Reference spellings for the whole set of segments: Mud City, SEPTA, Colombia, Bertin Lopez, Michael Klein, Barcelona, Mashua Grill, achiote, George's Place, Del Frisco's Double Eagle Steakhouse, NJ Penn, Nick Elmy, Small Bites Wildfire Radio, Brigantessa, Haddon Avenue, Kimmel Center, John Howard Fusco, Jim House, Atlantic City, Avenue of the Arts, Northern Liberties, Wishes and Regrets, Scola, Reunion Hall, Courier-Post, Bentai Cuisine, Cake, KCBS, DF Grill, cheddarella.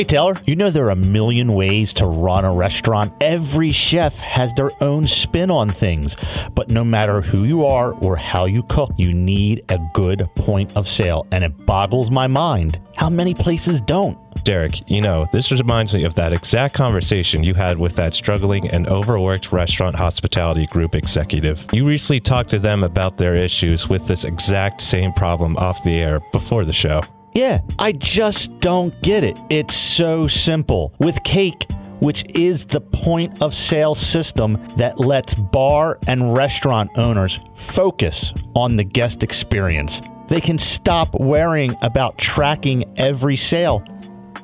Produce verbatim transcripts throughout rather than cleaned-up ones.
Hey, Taylor, you know there are a million ways to run a restaurant. Every chef has their own spin on things. But no matter who you are or how you cook, you need a good point of sale. And it boggles my mind how many places don't. Derek, you know, this reminds me of that exact conversation you had with that struggling and overworked restaurant hospitality group executive. You recently talked to them about their issues with this exact same problem off the air before the show. Yeah, I just don't get it. It's so simple. With Cake, which is the point of sale system that lets bar and restaurant owners focus on the guest experience, they can stop worrying about tracking every sale.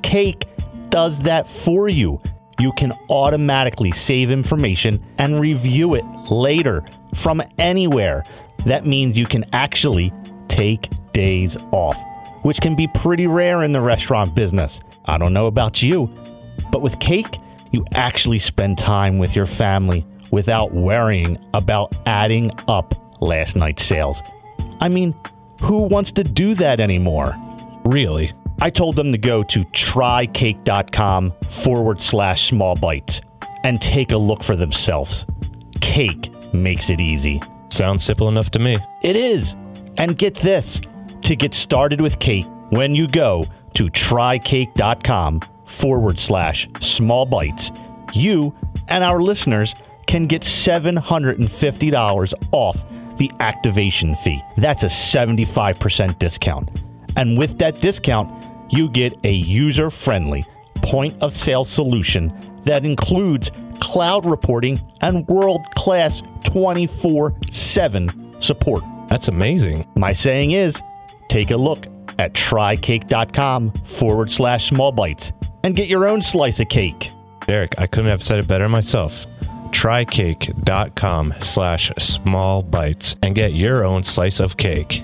Cake does that for you. You can automatically save information and review it later from anywhere. That means you can actually take days off, which can be pretty rare in the restaurant business. I don't know about you, but with Cake, you actually spend time with your family without worrying about adding up last night's sales. I mean, who wants to do that anymore? Really? I told them to go to trycake.com forward slash small bites and take a look for themselves. Cake makes it easy. Sounds simple enough to me. It is. And get this. To get started with Cake, when you go to trycake.com forward slash small bites, you and our listeners can get seven hundred fifty dollars off the activation fee. That's a seventy-five percent discount. And with that discount, you get a user-friendly point-of-sale solution that includes cloud reporting and world-class twenty-four seven support. That's amazing. My saying is, take a look at trycake.com forward slash small bites and get your own slice of cake. Derek, I couldn't have said it better myself. Trycake.com slash small bites and get your own slice of cake.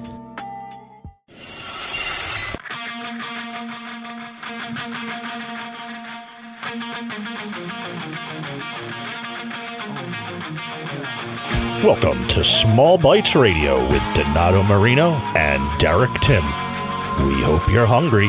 Welcome to Small Bites Radio with Donato Marino and Derek Tim. We hope you're hungry.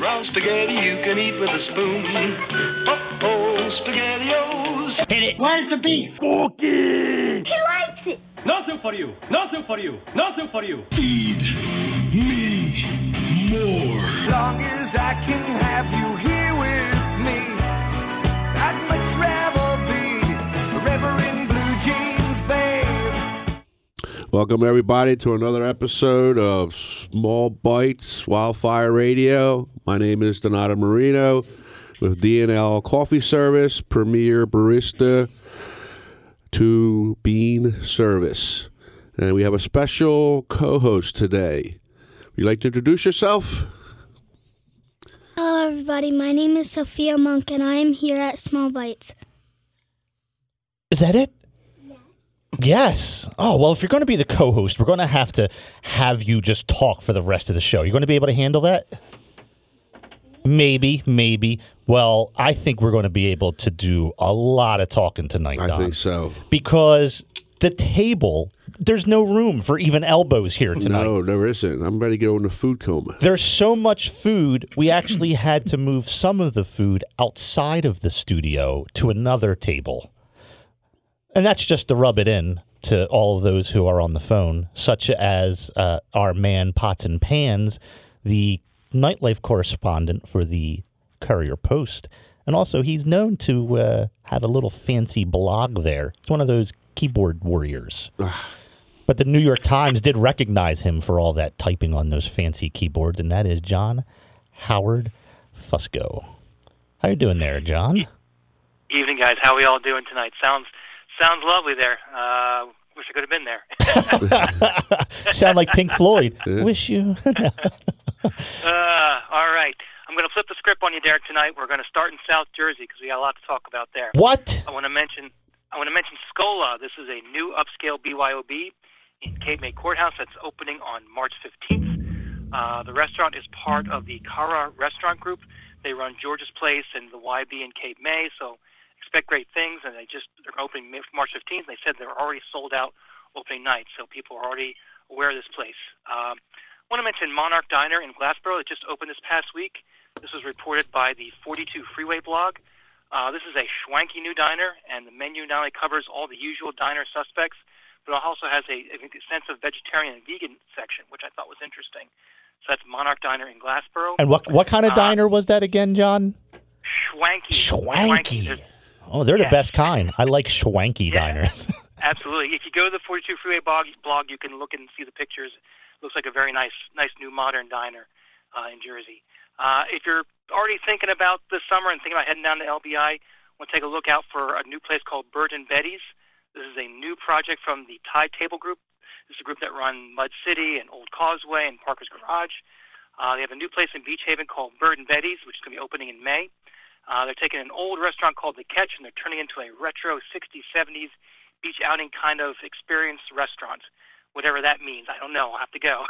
Round spaghetti you can eat with a spoon. Oh, SpaghettiOs. Hit it. Where's the beef? Cookie. He likes it. Nothing for you. Nothing for you. Nothing for you. Feed me more. Long as I can have you here with me, I'd much rather be forever in blue jeans, babe. Welcome, everybody, to another episode of Small Bites Wildfire Radio. My name is Donato Marino with D N L Coffee Service, Premier Barista to Bean Service. And we have a special co-host today. Would you like to introduce yourself? Hello, everybody. My name is Sophia Monk, and I am here at Small Bites. Is that it? Yes. Yes. Oh, well, if you're going to be the co-host, we're going to have to have you just talk for the rest of the show. You're going to be able to handle that? Maybe, maybe. Well, I think we're going to be able to do a lot of talking tonight, Don. I think so. Because the table, there's no room for even elbows here tonight. No, there isn't. I'm ready to go into food coma. There's so much food, we actually had to move some of the food outside of the studio to another table. And that's just to rub it in to all of those who are on the phone, such as uh, our man Pots and Pans, the nightlife correspondent for the Courier-Post, and also he's known to uh, have a little fancy blog there. He's one of those keyboard warriors. But the New York Times did recognize him for all that typing on those fancy keyboards, and that is John Howard Fusco. How you doing there, John? Evening, guys. How are we all doing tonight? Sounds sounds lovely there. Uh, wish I could have been there. Sound like Pink Floyd. Wish you... uh, all right. I'm going to flip the script on you, Derek, tonight. We're going to start in South Jersey because we got a lot to talk about there. What? I want to mention I want to mention Scola. This is a new upscale B Y O B in Cape May Courthouse that's opening on March fifteenth. Uh, the restaurant is part of the Cara Restaurant Group. They run George's Place and the Y B in Cape May, so expect great things. And they just are opening March fifteenth. They said they're already sold out opening night, so people are already aware of this place. Um, I want to mention Monarch Diner in Glassboro. It just opened this past week. This was reported by the forty-two Freeway blog. Uh, this is a schwanky new diner, and the menu not only covers all the usual diner suspects, but it also has a, an extensive vegetarian and vegan section, which I thought was interesting. So that's Monarch Diner in Glassboro. And what what kind of uh, diner was that again, John? Schwanky. Schwanky. schwanky. Oh, they're yeah. the best kind. I like schwanky yeah, diners. Absolutely. If you go to the forty-two Freeway blog, blog, you can look and see the pictures. It looks like a very nice, nice new modern diner uh, in Jersey. Uh, if you're already thinking about this summer and thinking about heading down to L B I, we'll take a look out for a new place called Bird and Betty's. This is a new project from the Tide Table Group. This is a group that run Mud City and Old Causeway and Parker's Garage. Uh, they have a new place in Beach Haven called Bird and Betty's, which is going to be opening in May. Uh, they're taking an old restaurant called The Catch, and they're turning into a retro sixties, seventies beach outing kind of experience restaurant. Whatever that means, I don't know. I'll have to go.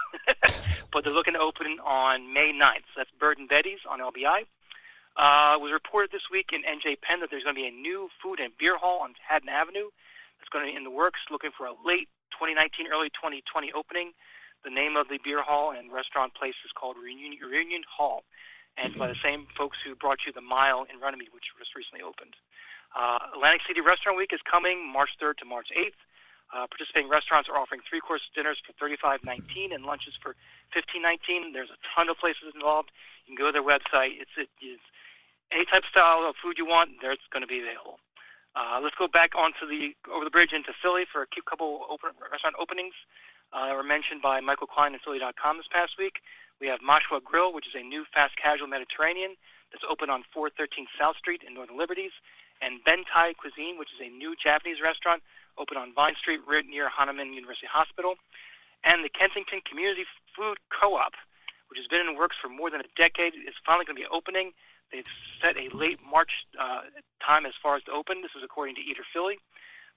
But they're looking to open on May ninth. So that's Bird and Betty's on L B I. Uh, it was reported this week in N J Penn that there's going to be a new food and beer hall on Haddon Avenue. It's going to be in the works, looking for a late twenty nineteen, early twenty twenty opening. The name of the beer hall and restaurant place is called Reunion, Reunion Hall, and it's by the same folks who brought you the Mile in Runnymede, which just recently opened. Uh, Atlantic City Restaurant Week is coming March third to March eighth. Uh, participating restaurants are offering three-course dinners for thirty-five nineteen and lunches for fifteen nineteen. There's a ton of places involved. You can go to their website. It's, it is any type of style of food you want, there's going to be available. Uh, let's go back onto the over the bridge into Philly for a couple open, restaurant openings uh, that were mentioned by Michael Klein and Philly dot com this past week. We have Mashua Grill, which is a new fast-casual Mediterranean that's open on four thirteen South Street in Northern Liberties, and Bentai Cuisine, which is a new Japanese restaurant open on Vine Street, right near Hahnemann University Hospital, and the Kensington Community Food Co-op, which has been in works for more than a decade, is finally going to be opening. They've set a late March uh, time as far as to open. This is according to Eater Philly.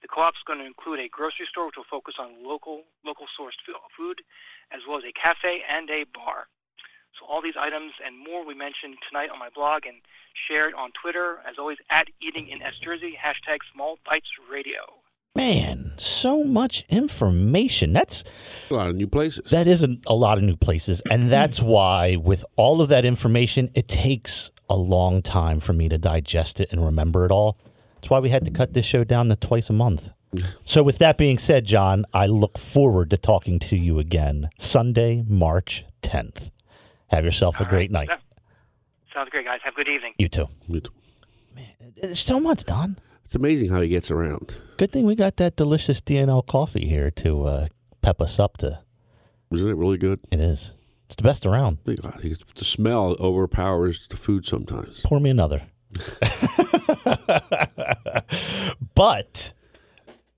The co-op is going to include a grocery store, which will focus on local local sourced food, as well as a cafe and a bar. So all these items and more we mentioned tonight on my blog and shared on Twitter, as always, at Eating in S Jersey, hashtag Small Bites Radio. Man, so much information. That's a lot of new places. That is a, a lot of new places. And that's why with all of that information, it takes a long time for me to digest it and remember it all. That's why we had to cut this show down to twice a month. So with that being said, John, I look forward to talking to you again Sunday, March tenth. Have yourself a all great right. night. Sounds great, guys. Have a good evening. You too. You too. Man, there's so much, Don. It's amazing how he gets around. Good thing we got that delicious D N L coffee here to uh, pep us up to. Isn't it really good? It is. It's the best around. I think the smell overpowers the food sometimes. Pour me another. But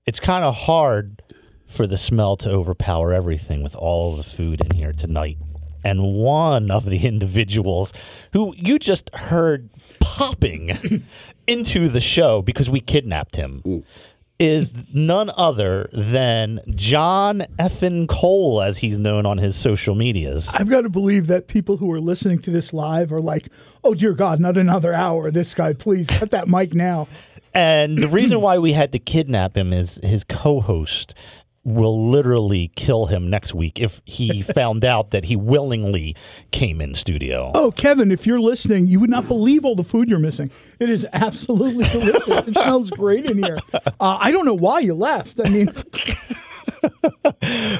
it's kind of hard for the smell to overpower everything with all the food in here tonight. And one of the individuals who you just heard popping into the show because we kidnapped him Ooh. Is none other than John Effin Cole, as he's known on his social medias. I've got to believe that people who are listening to this live are like, oh, dear God, not another hour. This guy, please, cut that mic now. And the reason why we had to kidnap him is his co-host will literally kill him next week if he found out that he willingly came in studio. Oh, Kevin, if you're listening, you would not believe all the food you're missing. It is absolutely delicious. It smells great in here. Uh, I don't know why you left. I mean...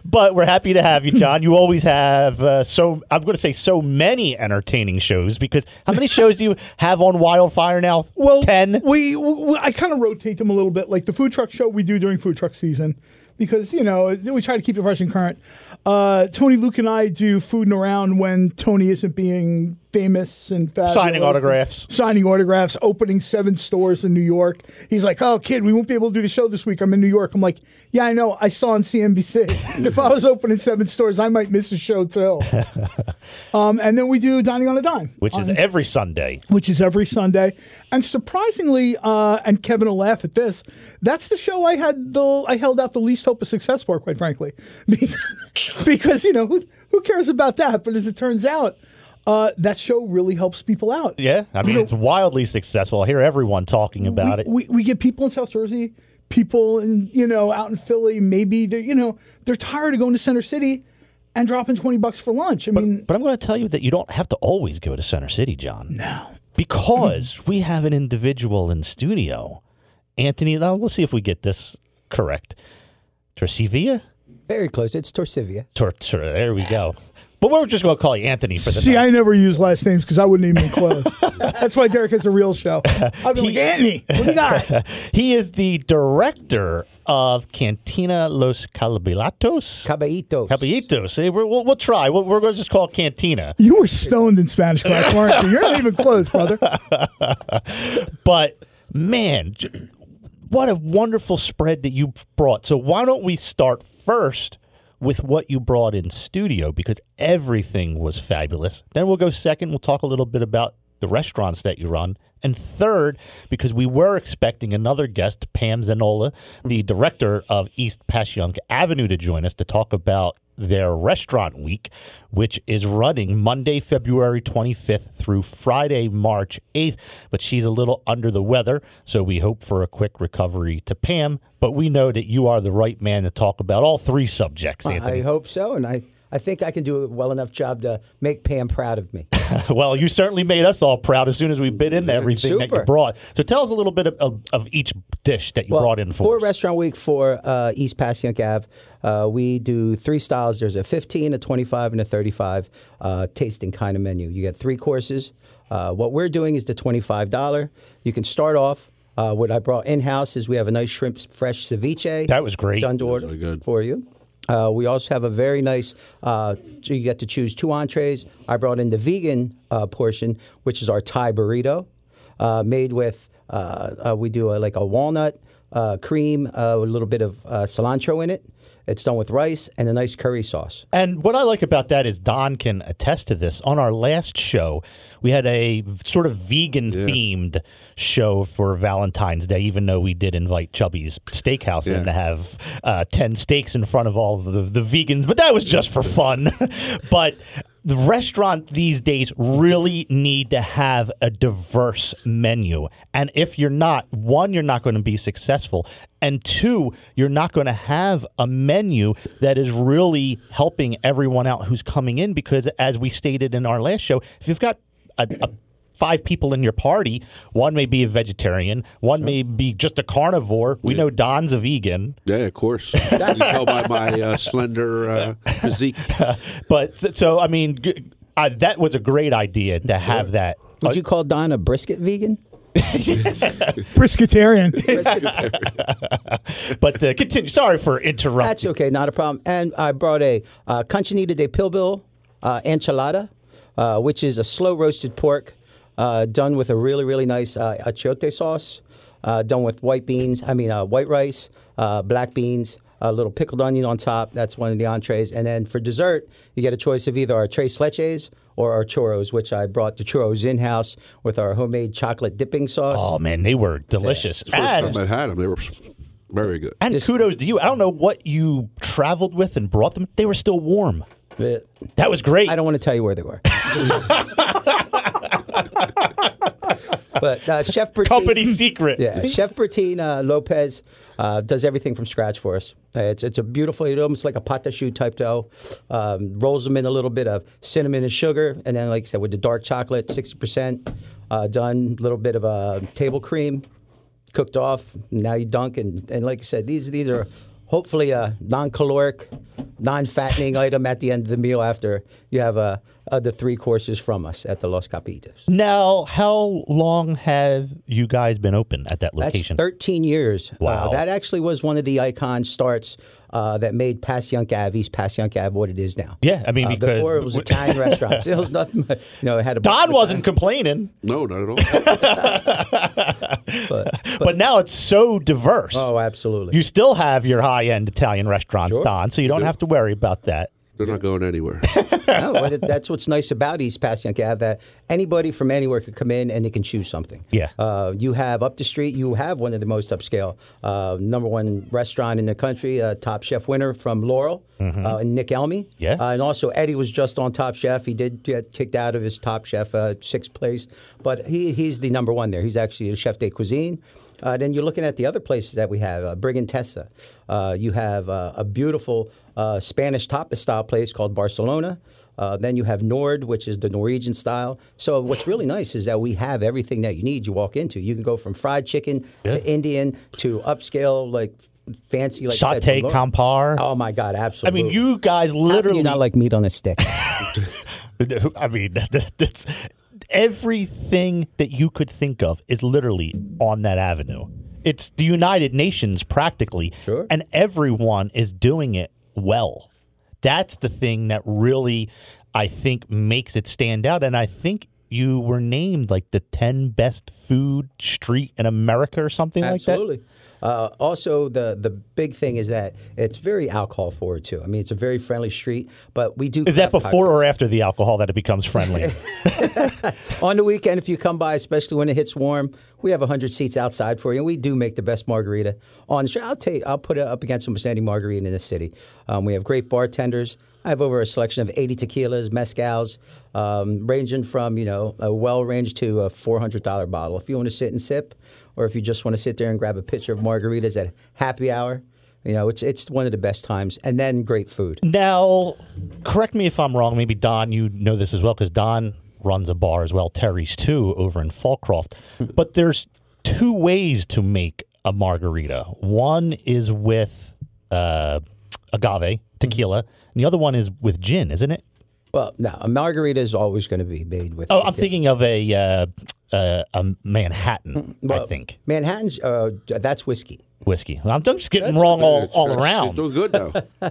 But we're happy to have you, John. You always have uh, so, I'm going to say so many entertaining shows, because how many shows do you have on Wildfire now? Well, ten? We, we, I kind of rotate them a little bit. Like the food truck show we do during food truck season. Because, you know, we try to keep it fresh and current. Uh, Tony, Luke, and I do Food and Around when Tony isn't being famous and fabulous. Signing autographs. Signing autographs, opening seven stores in New York. He's like, oh, kid, we won't be able to do the show this week. I'm in New York. I'm like, yeah, I know. I saw on C N B C. If I was opening seven stores, I might miss the show, too. um, and then we do Dining on a Dime. Which on, is every Sunday. Which is every Sunday. And surprisingly, uh, and Kevin will laugh at this, that's the show I had the I held out the least hope of success for, quite frankly. Because, you know, who, who cares about that? But as it turns out, Uh, that show really helps people out. Yeah, I mean, you know, it's wildly successful. I hear everyone talking about we, it. We, we get people in South Jersey, people in, you know, out in Philly. Maybe they're, you know, they're tired of going to Center City and dropping twenty bucks for lunch. I but, mean, but I'm going to tell you that you don't have to always go to Center City, John. No, because we have an individual in studio, Anthony. Now, let's see if we get this correct. Torcivia? Very close. It's Torcivia. Tor, tor, there we go. But we're just going to call you Anthony for the See, night. I never use last names because I wouldn't even close. That's why Derek has a real show. I'd be he, like, Anthony, what do you got? He is the director of Cantina Los Caballitos. Caballitos. Caballitos. Hey, we'll, we'll try. We'll, we're going to just call it Cantina. You were stoned in Spanish class, weren't you? You're not even close, brother. But, man, what a wonderful spread that you brought. So why don't we start first with what you brought in studio, because everything was fabulous. Then we'll go second. We'll talk a little bit about the restaurants that you run. And third, because we were expecting another guest, Pam Zanola, the director of East Passyunk Avenue, to join us to talk about their restaurant week, which is running Monday, February twenty-fifth through Friday, March eighth. But she's a little under the weather, so we hope for a quick recovery to Pam. But we know that you are the right man to talk about all three subjects, well, Anthony. I hope so, and I, I think I can do a well enough job to make Pam proud of me. Well, you certainly made us all proud as soon as we bit into everything Super. that you brought. So tell us a little bit of, of, of each dish that you well, brought in for us. For Restaurant Week for uh, East Passyunk Avenue, uh, we do three styles. There's a fifteen, a twenty-five, and a thirty-five uh, tasting kind of menu. You get three courses. Uh, what we're doing is the twenty-five dollars. You can start off. Uh, what I brought in-house is we have a nice shrimp fresh ceviche. That was great. Done to order really good. for you. Uh, we also have a very nice, uh, you get to choose two entrees. I brought in the vegan uh, portion, which is our Thai burrito, uh, made with, uh, uh, we do a, like a walnut uh, cream, uh, with a little bit of uh, cilantro in it. It's done with rice and a nice curry sauce. And what I like about that is Don can attest to this. On our last show, we had a sort of vegan-themed yeah. show for Valentine's Day, even though we did invite Chubby's Steakhouse yeah. in to have uh, ten steaks in front of all of the, the vegans. But that was just for fun. But the restaurant these days really need to have a diverse menu. And if you're not, one, you're not going to be successful. And two, you're not going to have a menu that is really helping everyone out who's coming in. Because as we stated in our last show, if you've got a, a five people in your party, one may be a vegetarian, one sure. may be just a carnivore. We yeah. know Don's a vegan. Yeah, of course. You can tell by my uh, slender uh, physique. But so, I mean, uh, that was a great idea to have yeah. that. Would you call Don a brisket vegan? Brisketarian. Brisketarian. But uh, continue. Sorry for interrupting. That's okay. Not a problem. And I brought a uh, Conchinita de Pilbil uh, enchilada, uh, which is a slow roasted pork uh, done with a really, really nice uh, achiote sauce, uh, done with white beans. I mean, uh, white rice, uh, black beans, a little pickled onion on top. That's one of the entrees. And then for dessert, you get a choice of either our tres leches or our churros, which I brought the churros in-house with our homemade chocolate dipping sauce. Oh, man, they were delicious. Yeah. The first time I had them, they were very good. And Just, kudos to you. I don't know what you traveled with and brought them. They were still warm. It, that was great. I don't want to tell you where they were. But uh, Chef Bertin, company secret. Yeah, Chef Bertin uh, Lopez uh, does everything from scratch for us. Uh, it's it's a beautiful, it's almost like a pâte à choux type dough. Um, rolls them in a little bit of cinnamon and sugar, and then, like I said, with the dark chocolate, sixty percent uh, done. A little bit of a uh, table cream, cooked off. Now you dunk, and, and like I said, these these are hopefully a non-caloric, non-fattening item at the end of the meal after you have uh, uh, the three courses from us at the Los Caballitos. Now, how long have you guys been open at that location? That's thirteen years. Wow. Uh, that actually was one of the icon starts uh, that made Passyunk Avenue, East Passyunk Avenue, what it is now. Yeah, I mean, uh, because... Before, it was Italian restaurants. It was nothing but, you know, it had a... Don wasn't complaining. No, not at all. but, but, but now it's so diverse. Oh, absolutely. You still have your high-end Italian restaurants, sure. Don, so you don't have to worry about that. They're not going anywhere. No, that's what's nice about East Passyunk Avenue, that anybody from anywhere could come in and they can choose something. Yeah. Uh, you have up the street, you have one of the most upscale, uh, number one restaurant in the country, uh, Top Chef winner from Laurel, mm-hmm. uh, and Nick Elmy. Yeah. Uh, and also Eddie was just on Top Chef. He did get kicked out of his Top Chef uh, sixth place, but he he's the number one there. He's actually a chef de cuisine. Uh, then you're looking at the other places that we have, uh, Brigantessa. Uh, you have uh, a beautiful uh, Spanish tapas-style place called Barcelona. Uh, then you have Nord, which is the Norwegian style. So what's really nice is that we have everything that you need. You walk into. You can go from fried chicken yeah. to Indian to upscale, like fancy, like saute compare. Oh my God, absolutely! I mean, you guys literally How can you not like meat on a stick. I mean, that's. Everything that you could think of is literally on that avenue. It's the United Nations practically, sure. And everyone is doing it well. That's the thing that really, I think, makes it stand out. And I think you were named like the ten best food street in America or something Absolutely. Like that. Uh, also, the the big thing is that it's very alcohol forward too. I mean, it's a very friendly street, but we do. Is that before cocktails. Or after the alcohol that it becomes friendly? On the weekend, if you come by, especially when it hits warm, we have a hundred seats outside for you, and we do make the best margarita on the street. I'll take, I'll put it up against almost any margarita in the city. Um, we have great bartenders. I have over a selection of eighty tequilas, mezcals, um, ranging from, you know, a well range to a four hundred dollars bottle. If you want to sit and sip, or if you just want to sit there and grab a pitcher of margaritas at happy hour, you know, it's it's one of the best times. And then great food. Now, correct me if I'm wrong. Maybe, Don, you know this as well, because Don runs a bar as well, Terry's too, over in Fallcroft. But there's two ways to make a margarita. One is with uh, agave, tequila, and the other one is with gin, isn't it? Well, no, a margarita is always going to be made with. Oh, I'm thinking of a uh, uh, a Manhattan. Well, I think Manhattan's uh, that's whiskey. Whiskey. I'm just getting that's wrong good. all all that's around. Doing good now.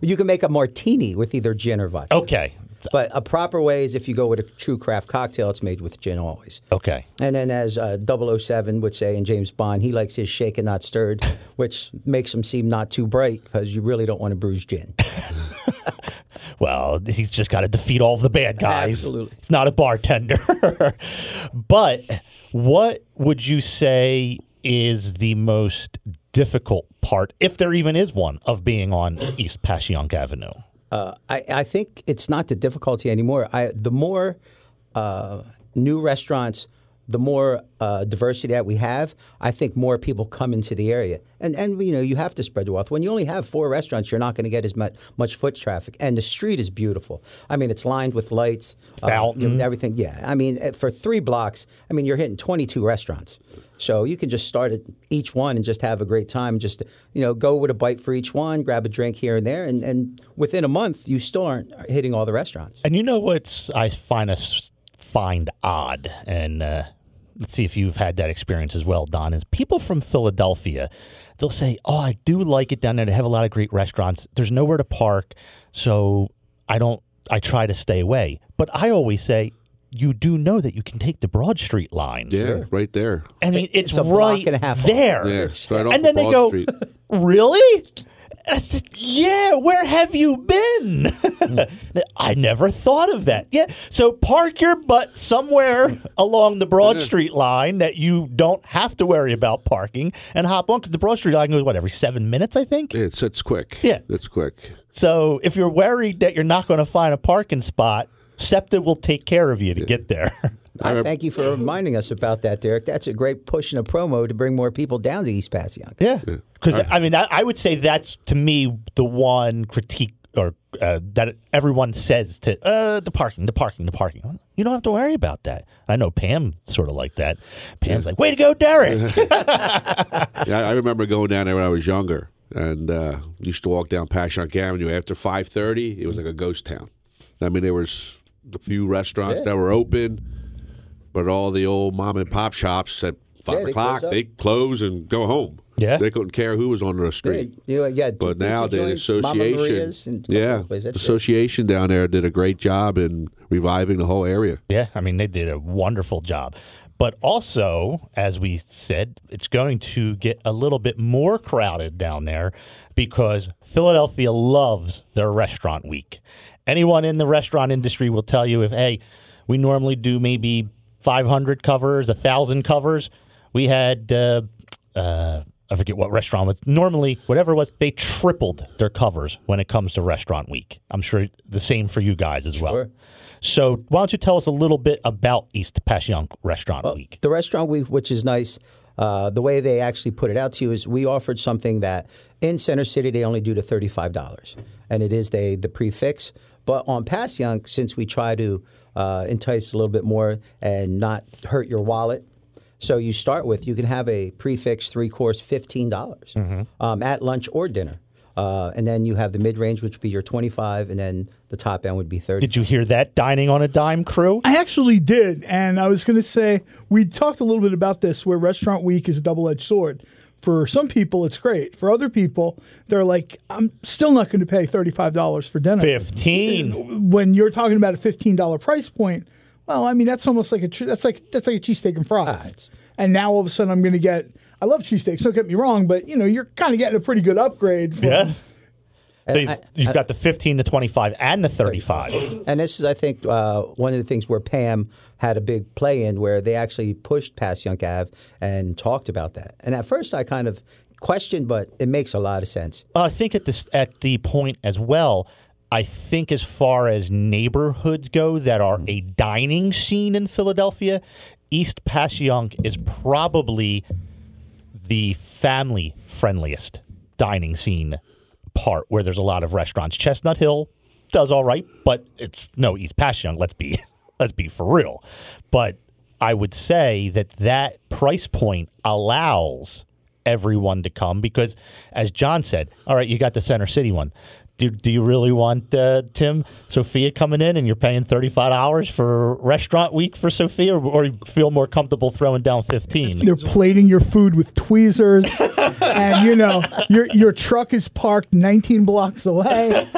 You can make a martini with either gin or vodka. Okay. But a proper way is if you go with a true craft cocktail, it's made with gin always. Okay. And then as uh, double oh seven would say in James Bond, he likes his shaken, not stirred, which makes him seem not too bright because you really don't want to bruise gin. Well, he's just got to defeat all of the bad guys. Absolutely. He's not a bartender. But what would you say is the most difficult part, if there even is one, of being on East Passyunk Avenue? Uh, I, I think it's not the difficulty anymore. I, the more uh, new restaurants, the more uh, diversity that we have, I think more people come into the area. And, and you know, you have to spread the wealth. When you only have four restaurants, you're not going to get as much, much foot traffic. And the street is beautiful. I mean, it's lined with lights. Fountain. Um, everything. Yeah. I mean, for three blocks, I mean, you're hitting twenty-two restaurants. So you can just start at each one and just have a great time. Just, you know, go with a bite for each one, grab a drink here and there. And, and within a month, you still aren't hitting all the restaurants. And you know what's I find, a, find odd, and uh, let's see if you've had that experience as well, Don, is people from Philadelphia, they'll say, oh, I do like it down there. They have a lot of great restaurants. There's nowhere to park, so I don't. I try to stay away. But I always say, you do know that you can take the Broad Street line. Yeah, sure. Right there. I mean, it's, it's a right block and a half there. Yeah, it's right off and then Broad they go, Street. Really? I said, yeah, where have you been? Mm. I never thought of that. Yeah, so park your butt somewhere along the Broad Street line that you don't have to worry about parking and hop on, because the Broad Street line goes, what, every seven minutes, I think? It's, it's quick. Yeah. It's quick. So if you're worried that you're not going to find a parking spot, SEPTA will take care of you to get there. I thank you for reminding us about that, Derek. That's a great push and a promo to bring more people down to East Passyunk. Yeah. Because, yeah. right. I mean, I, I would say that's, to me, the one critique or uh, that everyone says to uh, the parking, the parking, the parking. You don't have to worry about that. I know Pam sort of like that. Pam's yeah. like, way to go, Derek. yeah, I remember going down there when I was younger and uh, used to walk down Passyunk Avenue. After five thirty, it was like a ghost town. I mean, there was a few restaurants yeah. that were open. But all the old mom and pop shops at five yeah, o'clock, they close and go home. Yeah. They couldn't care who was on the street. Yeah, yeah. But now the association, yeah, association down there did a great job in reviving the whole area. Yeah, I mean, they did a wonderful job. But also, as we said, it's going to get a little bit more crowded down there because Philadelphia loves their restaurant week. Anyone in the restaurant industry will tell you if, hey, we normally do maybe five hundred covers, one thousand covers. We had, uh, uh, I forget what restaurant was. Normally, whatever it was, they tripled their covers when it comes to restaurant week. I'm sure the same for you guys as well. Sure. So why don't you tell us a little bit about East Passyunk Restaurant well, Week? The Restaurant Week, which is nice, uh, the way they actually put it out to you is we offered something that in Center City they only do to thirty-five dollars, and it is they, the prefix. But on Passyunk, since we try to uh, entice a little bit more and not hurt your wallet, so you start with you can have a prefix three-course fifteen dollars mm-hmm. um, at lunch or dinner. Uh, and then you have the mid-range, which would be your twenty-five, and then the top end would be thirty. Did you hear that, Dining on a Dime crew? I actually did, and I was going to say, we talked a little bit about this, where Restaurant Week is a double-edged sword. For some people, it's great. For other people, they're like, I'm still not going to pay thirty-five dollars for dinner. fifteen dollars When you're talking about a fifteen dollars price point, well, I mean, that's almost like a tr- that's like that's like a cheesesteak and fries. Ah, and now all of a sudden I'm going to get... I love cheesesteaks, don't get me wrong, but, you know, you're kind of getting a pretty good upgrade. From, yeah. So you've, I, you've got the fifteen, the twenty-five, and the thirty-five. And this is, I think, uh, one of the things where Pam had a big play in where they actually pushed Passyunk Avenue and talked about that. And at first I kind of questioned, but it makes a lot of sense. Well, I think at, this, at the point as well, I think as far as neighborhoods go that are a dining scene in Philadelphia, East Passyunk is probably... the family-friendliest dining scene part where there's a lot of restaurants. Chestnut Hill does all right, but it's no East Passyunk. Let's be let's be for real. But I would say that that price point allows everyone to come because, as John said, all right, you got the Center City one. Do, do you really want uh, Tim, Sophia coming in and you're paying thirty-five dollars for restaurant week for Sophia, or, or you feel more comfortable throwing down fifteen dollars? They're plating your food with tweezers and, you know, your your truck is parked nineteen blocks away.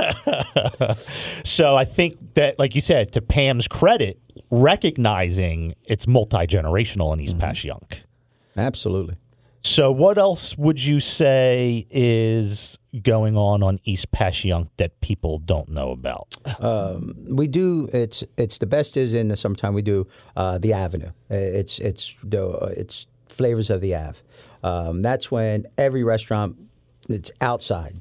So I think that, like you said, to Pam's credit, recognizing it's multi-generational in East mm-hmm. Passyunk. Absolutely. So what else would you say is going on on East Passyunk that people don't know about? Um, we do it's it's the best is in the summertime we do uh, the Avenue. It's it's it's flavors of the Ave. Um, that's when every restaurant it's outside.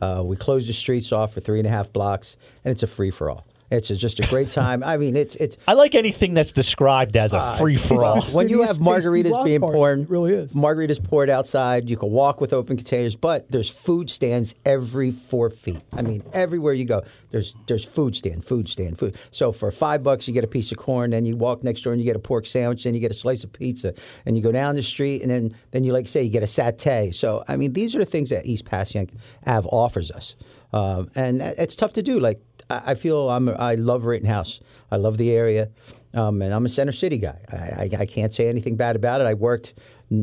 Uh, we close the streets off for three and a half blocks, and it's a free for all. It's just a great time. I mean, it's it's. I like anything that's described as a uh, free for all. When you have margaritas being poured, it really is margaritas poured outside. You can walk with open containers, but there's food stands every four feet. I mean, everywhere you go, there's there's food stand, food stand, food. So for five bucks, you get a piece of corn. Then you walk next door and you get a pork sandwich. Then you get a slice of pizza. And you go down the street, and then then you like say you get a satay. So I mean, these are the things that East Passyunk Avenue offers us, uh, and it's tough to do. Like. I feel I'm. I love Rittenhouse. I love the area, um, and I'm a Center City guy. I, I, I can't say anything bad about it. I worked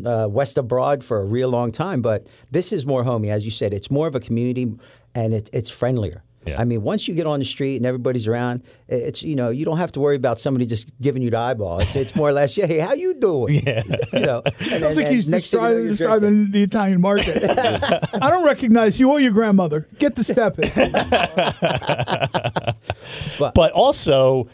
uh, west of Broad for a real long time, but this is more homey, as you said. It's more of a community, and it, it's friendlier. Yeah. I mean, once you get on the street and everybody's around, it's you know you don't have to worry about somebody just giving you the eyeball. It's, it's more or less, yeah, hey, how you doing? Yeah, you know. And, Sounds and, like he's describing, describing the Italian market. I don't recognize you or your grandmother. Get to step it. but, but also,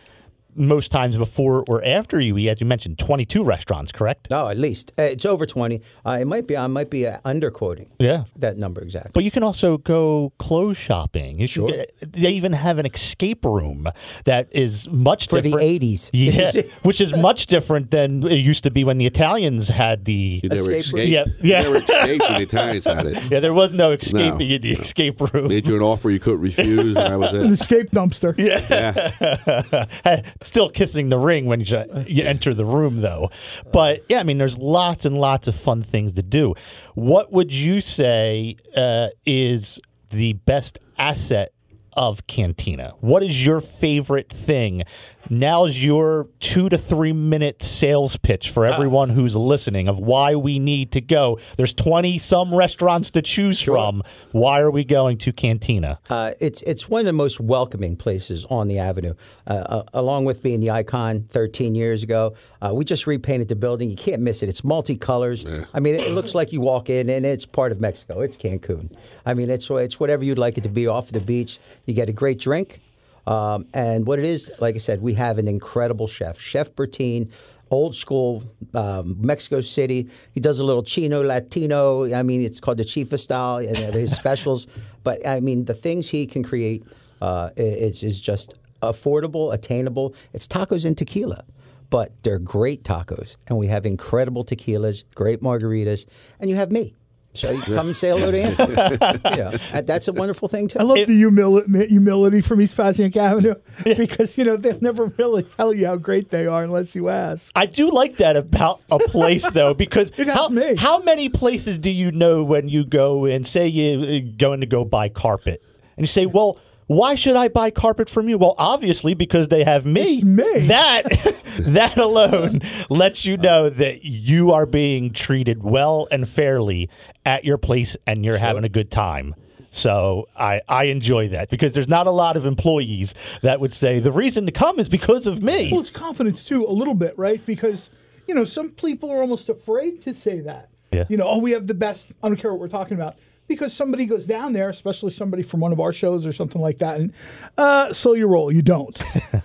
most times before or after you eat, as you mentioned, twenty-two restaurants, correct? No, at least uh, it's over twenty. Uh, it might be. I might be uh, underquoting. Yeah, that number exactly. But you can also go clothes shopping. You sure. Get, they even have an escape room that is much for different. The eighties. Yeah, which is much different than it used to be when the Italians had the you never escape room. Yeah, yeah. You never escaped when the Italians had it. Yeah, there was no escaping no. in the escape room. Made you an offer you couldn't refuse, and that was it. An escape dumpster. Yeah. yeah. Still kissing the ring when you, you enter the room, though. But, yeah, I mean, there's lots and lots of fun things to do. What would you say uh, is the best asset of Cantina? What is your favorite thing Now's your two to three minute sales pitch for everyone uh, who's listening of why we need to go. There's twenty some restaurants to choose sure. from. Why are we going to Cantina? Uh, it's it's one of the most welcoming places on the avenue. Uh, uh, along with being the icon thirteen years ago, uh, we just repainted the building. You can't miss it. It's multicolors. Yeah. I mean, it, it looks like you walk in and it's part of Mexico. It's Cancun. I mean, it's it's whatever you'd like it to be off the beach. You get a great drink. Um, and what it is, like I said, we have an incredible chef, Chef Bertin, old school um, Mexico City. He does a little Chino Latino. I mean, it's called the Chifa style and his specials. But I mean, the things he can create uh, is, is just affordable, attainable. It's tacos and tequila, but they're great tacos. And we have incredible tequilas, great margaritas, and you have me. So you come and say hello to him. You know, that's a wonderful thing, too. I love it, the humil- humility from East Passyunk Avenue because, you know, they'll never really tell you how great they are unless you ask. I do like that about a place, though, because how, how many places do you know when you go and say you're going to go buy carpet? And you say, well, why should I buy carpet from you? Well, obviously, because they have me. It's me. That, that alone lets you know that you are being treated well and fairly at your place and you're sure. having a good time. So I, I enjoy that because there's not a lot of employees that would say the reason to come is because of me. Well, it's confidence, too, a little bit, right? Because, you know, some people are almost afraid to say that. Yeah. You know, oh, we have the best. I don't care what we're talking about. Because somebody goes down there, especially somebody from one of our shows or something like that, and uh, slow your roll. You don't.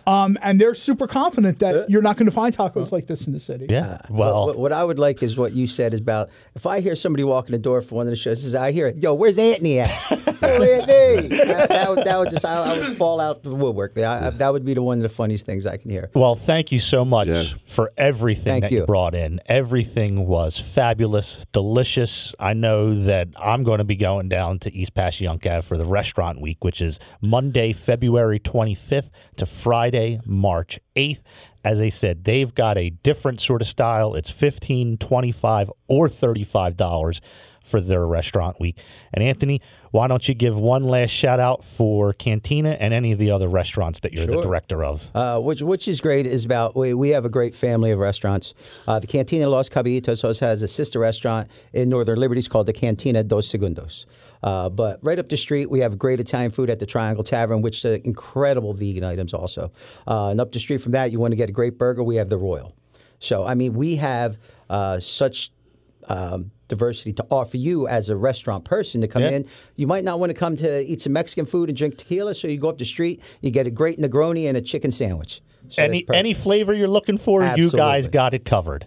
um, and they're super confident that you're not going to find tacos like this in the city. Yeah. Well, what, what I would like is what you said is about if I hear somebody walk in the door for one of the shows, says, I hear it. Yo, where's Anthony at? Where's Anthony? that, that, would, that would just, I, I would fall out the woodwork. I, I, that would be the one of the funniest things I can hear. Well, thank you so much yeah. for everything thank that you. you brought in. Everything was fabulous, delicious. I know that I'm going to be going down to East Passyunk Avenue for the restaurant week, which is Monday, February twenty-fifth to Friday, March eighth. As I said, they've got a different sort of style. It's fifteen dollars, twenty-five dollars, or thirty-five dollars for their restaurant week. And Anthony, why don't you give one last shout out for Cantina and any of the other restaurants that you're sure. the director of? Uh, which which is great is about we, we have a great family of restaurants. Uh, the Cantina Los Caballitos also has a sister restaurant in Northern Liberties called the Cantina Dos Segundos. Uh, but right up the street, we have great Italian food at the Triangle Tavern, which is incredible vegan items also. Uh, and up the street from that, you want to get a great burger, we have the Royal. So, I mean, we have uh, such... Um, diversity to offer you as a restaurant person to come yeah. in. You might not want to come to eat some Mexican food and drink tequila, so you go up the street, you get a great Negroni and a chicken sandwich. So any any flavor you're looking for, Absolutely. You guys got it covered.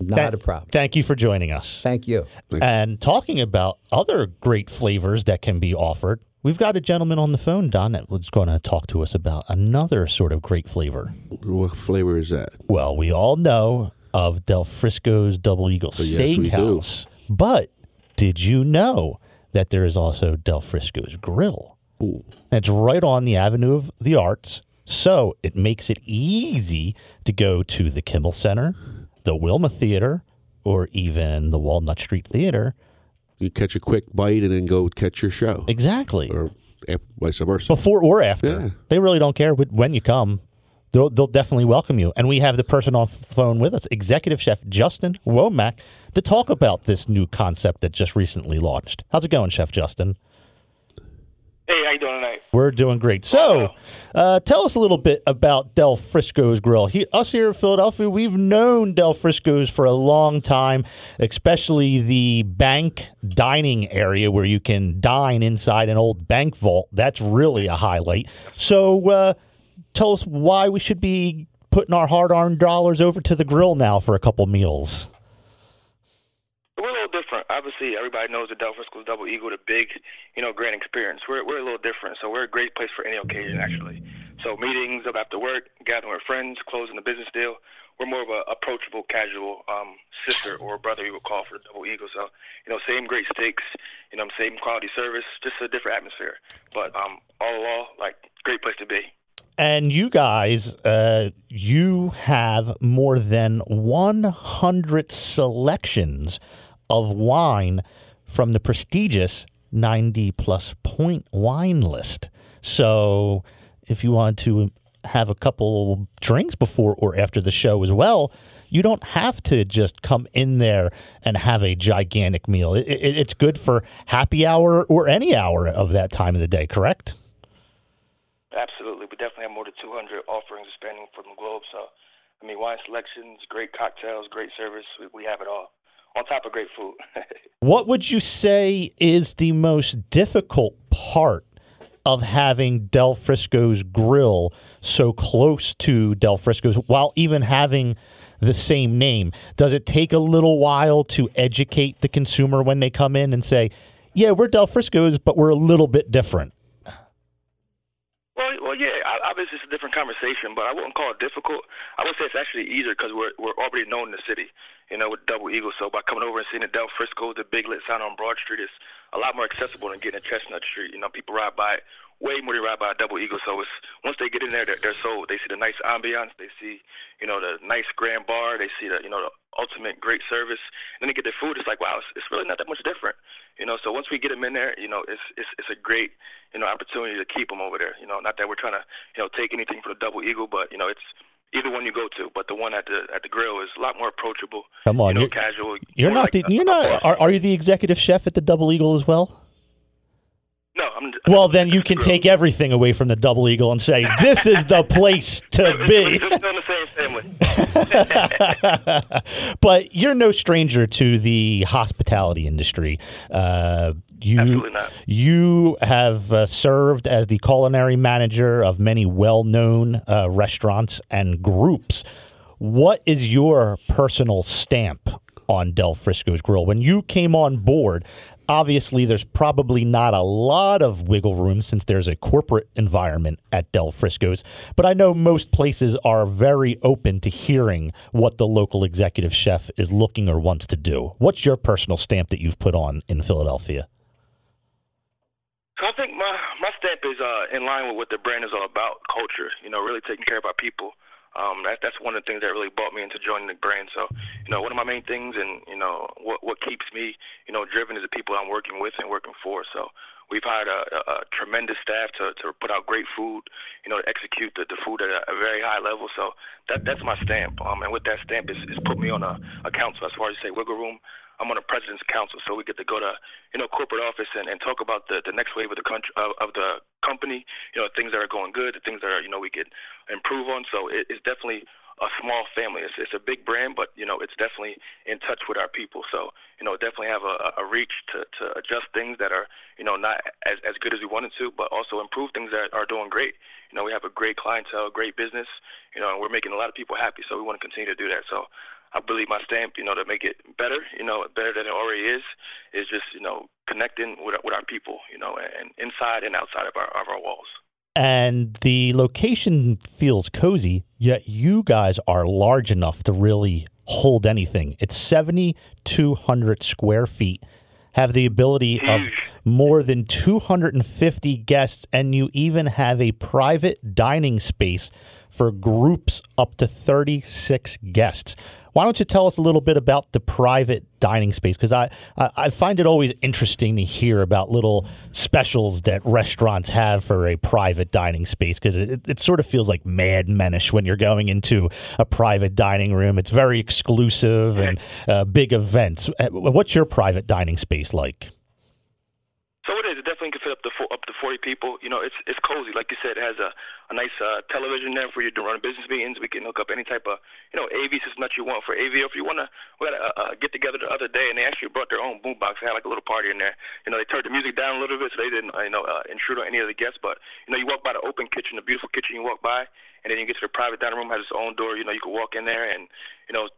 Not Th- a problem. Thank you for joining us. Thank you. And talking about other great flavors that can be offered, we've got a gentleman on the phone, Don, that was going to talk to us about another sort of great flavor. What flavor is that? Well, we all know of Del Frisco's Double Eagle oh, Steakhouse. Yes, but did you know that there is also Del Frisco's Grill? Ooh. And it's right on the Avenue of the Arts, so it makes it easy to go to the Kimmel Center, the Wilma Theater, or even the Walnut Street Theater. You catch a quick bite and then go catch your show. Exactly. Or vice versa. Before or after. Yeah. They really don't care when you come. They'll, they'll definitely welcome you. And we have the person on the phone with us, Executive Chef Justin Womack, to talk about this new concept that just recently launched. How's it going, Chef Justin? Hey, how you doing tonight? We're doing great. So uh, tell us a little bit about Del Frisco's Grill. He, us here in Philadelphia, we've known Del Frisco's for a long time, especially the bank dining area where you can dine inside an old bank vault. That's really a highlight. So... Uh, Tell us why we should be putting our hard-earned dollars over to the grill now for a couple meals. We're a little different. Obviously, everybody knows the Del Frisco's Double Eagle, the big, you know, grand experience. We're we're a little different, so we're a great place for any occasion, actually. So meetings, up after work, gathering with friends, closing the business deal. We're more of a approachable, casual um, sister or brother, you would call, for the Double Eagle. So, you know, same great steaks, you know, same quality service, just a different atmosphere. But um, all in all, like, great place to be. And you guys, uh, you have more than one hundred selections of wine from the prestigious ninety-plus point wine list. So if you want to have a couple drinks before or after the show as well. You don't have to just come in there and have a gigantic meal. It, it, it's good for happy hour or any hour of that time of the day, correct? Absolutely. We definitely have more than two hundred offerings spanning from the globe. So, I mean, wine selections, great cocktails, great service. We, we have it all, on top of great food. What would you say is the most difficult part of having Del Frisco's Grill so close to Del Frisco's while even having the same name? Does it take a little while to educate the consumer when they come in and say, yeah, we're Del Frisco's, but we're a little bit different? Well, well, yeah, obviously it's a different conversation, but I wouldn't call it difficult. I would say it's actually easier because we're, we're already known in the city, you know, with Double Eagle. So by coming over and seeing the Del Frisco, the big lit sign on Broad Street is a lot more accessible than getting a Chestnut Street. You know, people ride by it way more than ride by a Double Eagle. So it's, once they get in there, they're, they're sold. They see the nice ambiance. They see, you know, the nice grand bar. They see the, you know, the ultimate great service. And then they get their food. It's like, wow, it's, it's really not that much different. You know, so once we get them in there, you know, it's it's it's a great, you know, opportunity to keep them over there. You know, not that we're trying to, you know, take anything for the Double Eagle, but, you know, it's either one you go to. But the one at the at the grill is a lot more approachable. Come on, you know, you're, casual. You're not like the, you're not. Are, are you the executive chef at the Double Eagle as well? No, I'm. Well, I'm, then you can the take everything away from the Double Eagle and say this is the place to be. Just on the same family. But you're no stranger to the hospitality industry. Uh, you, Absolutely not. You have uh, served as the culinary manager of many well-known uh, restaurants and groups. What is your personal stamp on Del Frisco's Grill? When you came on board, obviously, there's probably not a lot of wiggle room since there's a corporate environment at Del Frisco's, but I know most places are very open to hearing what the local executive chef is looking or wants to do. What's your personal stamp that you've put on in Philadelphia? So I think my, my stamp is uh, in line with what the brand is all about, culture, you know, really taking care of our people. Um, that, that's one of the things that really brought me into joining the brand. So, you know, one of my main things and, you know, what what keeps me, you know, driven is the people I'm working with and working for. So we've hired a, a, a tremendous staff to, to put out great food, you know, to execute the, the food at a, a very high level. So that that's my stamp. Um, and with that stamp, it's, it's put me on a, a council. As far as you say wiggle room, I'm on a president's council. So we get to go to, you know, corporate office and, and talk about the, the next wave of the country, of, of the company, you know, things that are going good, the things that are, you know, we could improve on. So it, it's definitely a small family. It's, it's a big brand, but, you know, it's definitely in touch with our people. So, you know, definitely have a, a reach to, to adjust things that are, you know, not as, as good as we wanted to, but also improve things that are doing great. You know, we have a great clientele, great business, you know, and we're making a lot of people happy. So we want to continue to do that. So I believe my stamp, you know, to make it better, you know, better than it already is, is just, you know, connecting with, with our people, you know, and inside and outside of our, of our walls. And the location feels cozy, yet you guys are large enough to really hold anything. It's seventy-two hundred square feet, have the ability of more than two hundred fifty guests, and you even have a private dining space for groups up to thirty-six guests. Why don't you tell us a little bit about the private dining space? Because I, I, I find it always interesting to hear about little specials that restaurants have for a private dining space, because it, it sort of feels like Mad Menish when you're going into a private dining room. It's very exclusive and uh, big events. What's your private dining space like? So it is. It definitely can fit up to four, up to forty people. You know, it's it's cozy. Like you said, it has a, a nice uh, television there for you to run business meetings. We can hook up any type of, you know, A V system that you want for A V. If you want to, we had a, a get-together the other day, and they actually brought their own boombox. They had like a little party in there. You know, they turned the music down a little bit, so they didn't, you know, uh, intrude on any of the guests. But, you know, you walk by the open kitchen, the beautiful kitchen you walk by, and then you get to the private dining room, has its own door. You know, you can walk in there and, you know,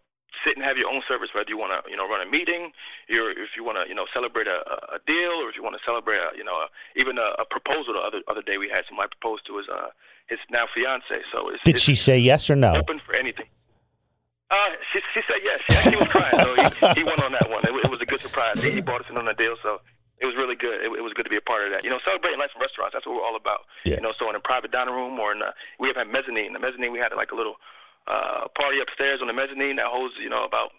sit and have your own service, whether you want to, you know, run a meeting, or if you want to, you know, celebrate a, a deal, or if you want to celebrate, a, you know, a, even a, a proposal. The other other day we had somebody propose to his uh, his now fiance. So it's, did it's she say yes or no? Open for anything. Uh, she she said yes. She actually was crying, so he, he went on that one. It, it was a good surprise. He brought us in on a deal, so it was really good. It, it was good to be a part of that. You know, celebrating life in restaurants, that's what we're all about. Yeah. You know, so in a private dining room, or in a, we have had mezzanine. In the mezzanine, we had like a little Uh, party upstairs on the mezzanine that holds, you know, about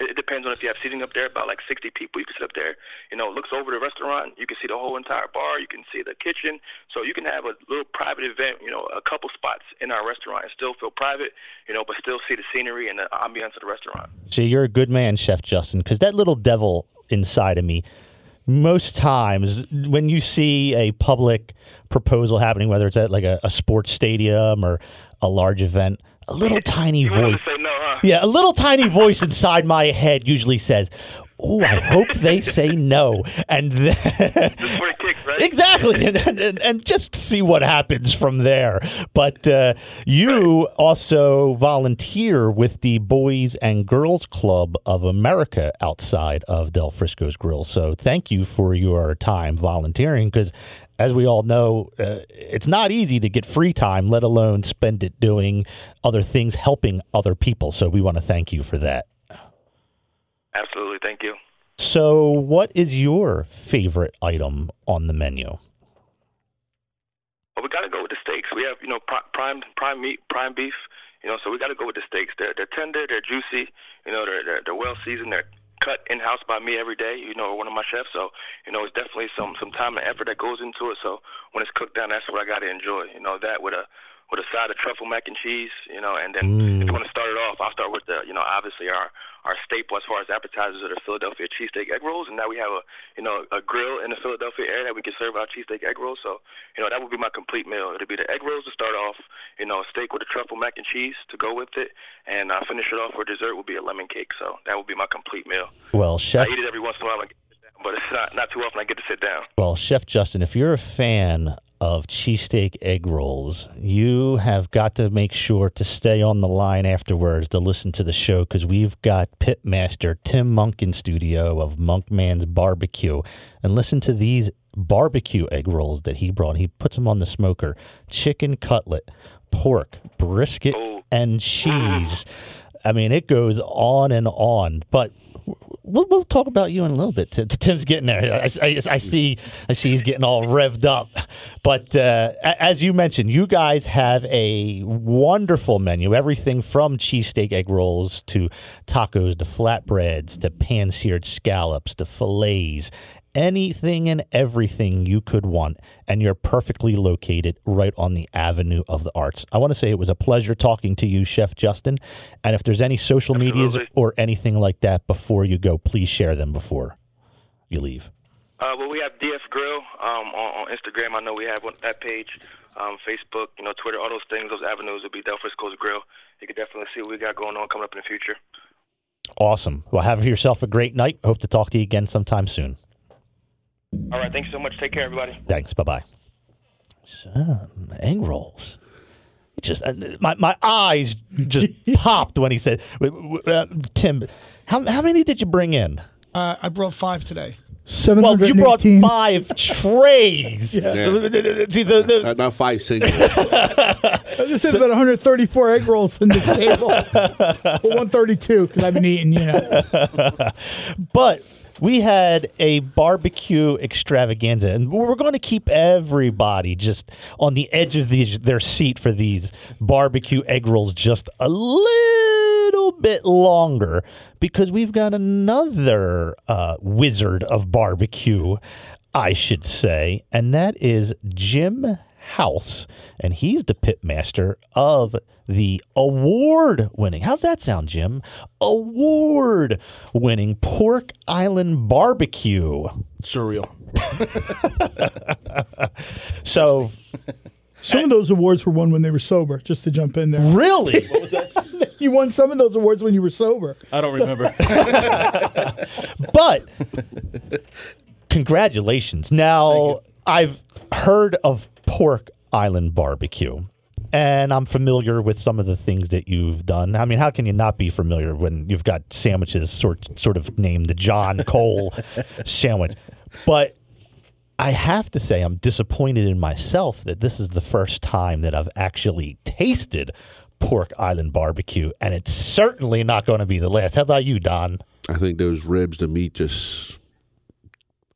It depends on if you have seating up there. About like sixty people, you can sit up there. You know, it looks over the restaurant. You can see the whole entire bar. You can see the kitchen. So you can have a little private event, you know, a couple spots in our restaurant and still feel private, you know, but still see the scenery and the ambiance of the restaurant. So you're a good man, Chef Justin, because that little devil inside of me, most times when you see a public proposal happening, whether it's at like a, a sports stadium or a large event, a little tiny you voice. Say no, huh? Yeah, a little tiny voice inside my head usually says, "Oh, I hope they say no." And then, just for a kick, right? Exactly, and, and and just see what happens from there. But uh, you right. also volunteer with the Boys and Girls Club of America outside of Del Frisco's Grill. So thank you for your time volunteering, because as we all know, uh, it's not easy to get free time, let alone spend it doing other things, helping other people. So we want to thank you for that. Absolutely. Thank you. So what is your favorite item on the menu? Well, we got to go with the steaks. We have, you know, prime prime meat, prime beef, you know, so we got to go with the steaks. They're, they're tender, they're juicy, you know, they're, they're, they're well-seasoned, they're cut in-house by me every day, you know, one of my chefs. So, you know, it's definitely some, some time and effort that goes into it. So when it's cooked down, that's what I got to enjoy, you know, that with a with a side of truffle mac and cheese, you know, and then mm. if you want to start it off, I'll start with the, you know, obviously our, our staple as far as appetizers are the Philadelphia cheesesteak egg rolls, and now we have a, you know, a grill in the Philadelphia area that we can serve our cheesesteak egg rolls. So, you know, that would be my complete meal. It'll be the egg rolls to start off, you know, a steak with a truffle mac and cheese to go with it, and uh, finish it off for dessert would be a lemon cake. So that would be my complete meal. Well, Chef, I eat it every once in a while, but it's not not too often I get to sit down. Well, Chef Justin, if you're a fan of cheesesteak egg rolls, you have got to make sure to stay on the line afterwards to listen to the show, because we've got Pitmaster Tim Monk in studio of Monkman's Barbecue, and listen to these barbecue egg rolls that he brought. He puts them on the smoker: chicken cutlet, pork, brisket, and cheese. I mean, it goes on and on, but We'll, we'll talk about you in a little bit. Tim's getting there. I, I, I see. I see he's getting all revved up. But uh, as you mentioned, you guys have a wonderful menu. Everything from cheesesteak egg rolls to tacos to flatbreads to pan-seared scallops to fillets. Anything and everything you could want, and you're perfectly located right on the Avenue of the Arts. I want to say it was a pleasure talking to you, Chef Justin, and if there's any social Absolutely. medias or anything like that before you go, please share them before you leave. Uh, well, we have D F Grill um, on, on Instagram. I know we have one, that page, um, Facebook, you know, Twitter, all those things. Those avenues will be Del Frisco's Grill. You can definitely see what we got going on coming up in the future. Awesome. Well, have yourself a great night. Hope to talk to you again sometime soon. All right, thanks so much. Take care, everybody. Thanks. Bye-bye. Some egg rolls. Just uh, my my eyes just popped when he said, uh, "Tim, how how many did you bring in?" Uh, I brought five today. Seven. Well, you brought five trays. Yeah. Yeah. See the, the uh, not five singles. This is so, about one hundred thirty-four egg rolls in the table. Well, one hundred thirty-two because I've been eating, you know. But we had a barbecue extravaganza, and we're going to keep everybody just on the edge of the, their seat for these barbecue egg rolls just a little bit longer, because we've got another uh, wizard of barbecue, I should say, and that is Jim House, and he's the pitmaster of the award-winning, how's that sound, Jim? Award-winning Pork Island Barbecue. Surreal. So, some of those awards were won when they were sober, just to jump in there. Really? What was that? You won some of those awards when you were sober. I don't remember. But, congratulations. Now, I've heard of Pork Island Barbecue, and I'm familiar with some of the things that you've done. I mean, how can you not be familiar when you've got sandwiches sort sort of named the John Cole sandwich? But I have to say I'm disappointed in myself that this is the first time that I've actually tasted Pork Island Barbecue, and it's certainly not going to be the last. How about you, Don? I think those ribs, the meat just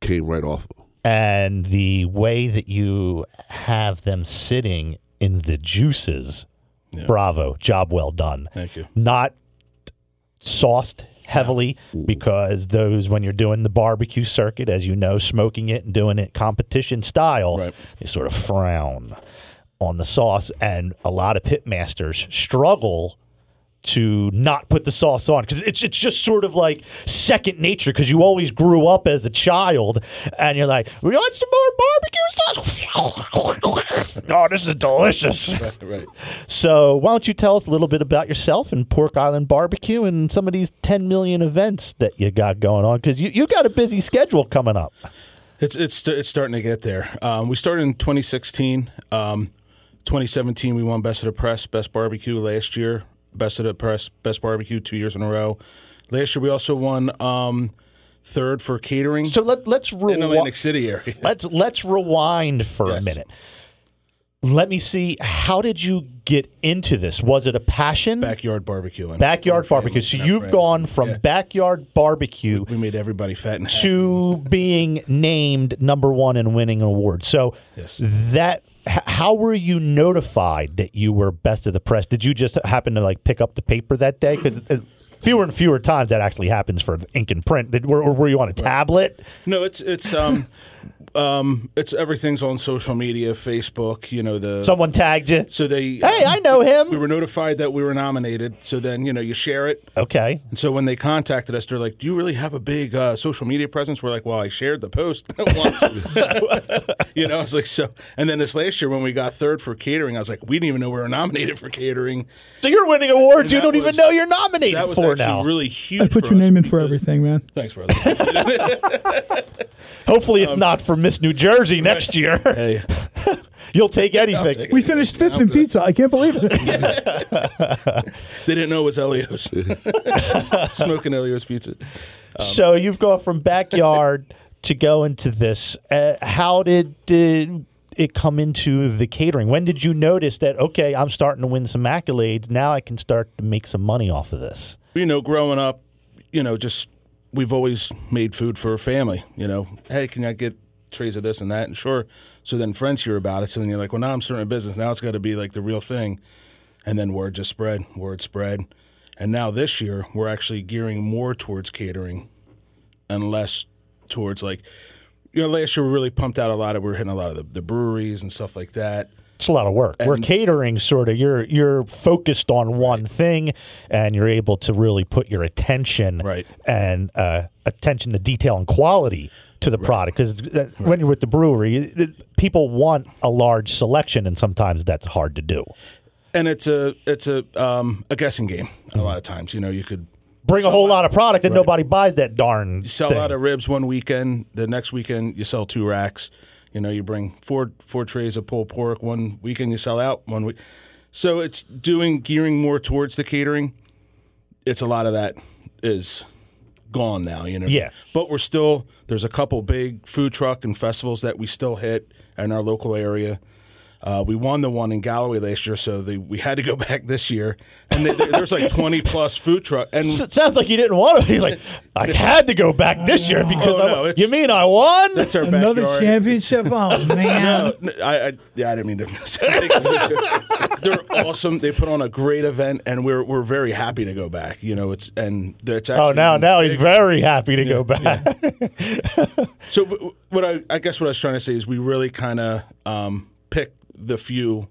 came right off. And the way that you have them sitting in the juices, yeah. Bravo, job well done. Thank you. Not sauced heavily because those, when you're doing the barbecue circuit, as you know, smoking it and doing it competition style, right. they sort of frown on the sauce. And a lot of pit masters struggle to not put the sauce on because it's it's just sort of like second nature because you always grew up as a child and you're like, we want some more barbecue sauce. Oh, this is delicious. Right, right. So why don't you tell us a little bit about yourself and Pork Island Barbecue and some of these ten million events that you got going on because you, you got a busy schedule coming up. It's it's it's starting to get there. Um, we started in twenty sixteen. Um, twenty seventeen, we won Best of the Press, Best Barbecue last year. Best of the Press, Best Barbecue, two years in a row. Last year, we also won um, third for catering. So let, let's rewind. In Atlantic City area. let's let's rewind for yes. a minute. Let me see. How did you get into this? Was it a passion? Backyard barbecue. Backyard barbecue. So you've friends. gone from yeah. backyard barbecue. We, we made everybody fat and happy. To being named number one and winning an award. So yes. that. How were you notified that you were Best of the Press? Did you just happen to like pick up the paper that day? Because fewer and fewer times that actually happens for ink and print. Or were you on a tablet? No, it's it's um um it's everything's on social media, Facebook. You know the someone tagged you, so they hey, I know him. We were notified that we were nominated, so then you know you share it. Okay, and so when they contacted us, they're like, "Do you really have a big uh, social media presence?" We're like, "Well, I shared the post once." You know, I was like, so. And then this last year, when we got third for catering, I was like, we didn't even know we were nominated for catering. So you're winning awards you don't was, even know you're nominated that was for actually now. Really huge. I put for your name in for everything, man. Thanks, brother. Hopefully, it's um, not for Miss New Jersey next year. Hey. You'll take anything. Take we finished fifth in pizza. I can't believe it. They didn't know it was Elio's. Smoking Elio's pizza. Um, so you've gone from backyard to go into this. Uh, how did, did it come into the catering? When did you notice that, okay, I'm starting to win some accolades. Now I can start to make some money off of this? You know, growing up, you know, just we've always made food for a family. You know, hey, can I get trays of this and that? And sure. So then friends hear about it. So then you're like, well, now I'm starting a business. Now it's got to be like the real thing. And then word just spread, word spread. And now this year, we're actually gearing more towards catering and less towards like, you know, last year we really pumped out a lot of, we were hitting a lot of the, the breweries and stuff like that. It's a lot of work. And we're catering sort of, you're you're focused on one right. thing and you're able to really put your attention right. and uh, attention to detail and quality to the right. product. Because uh, right. when you're with the brewery, it, it, people want a large selection and sometimes that's hard to do. And it's a it's a um, a guessing game mm-hmm. a lot of times. You know, you could bring a whole lot of product that right. nobody buys that darn You sell thing. out of ribs one weekend. The next weekend you sell two racks. You know, you bring four four trays of pulled pork. One weekend you sell out. One week, so it's doing gearing more towards the catering. It's a lot of that is gone now. You know, yeah. But we're still there's a couple big food truck and festivals that we still hit in our local area. Uh, we won the one in Galloway last year, so they, we had to go back this year. And they, they, there's like twenty plus food trucks. And it sounds like you didn't want to. He's like, I had to go back this year because oh, no, I, you mean I won? That's our another backyard. championship. Oh man! No, no, I, I yeah, I didn't mean to. Miss it. They're awesome. They put on a great event, and we're we're very happy to go back. You know, it's and it's actually. Oh, now now he's very happy to yeah, go back. Yeah. So what I I guess what I was trying to say is we really kind of um, pick. the few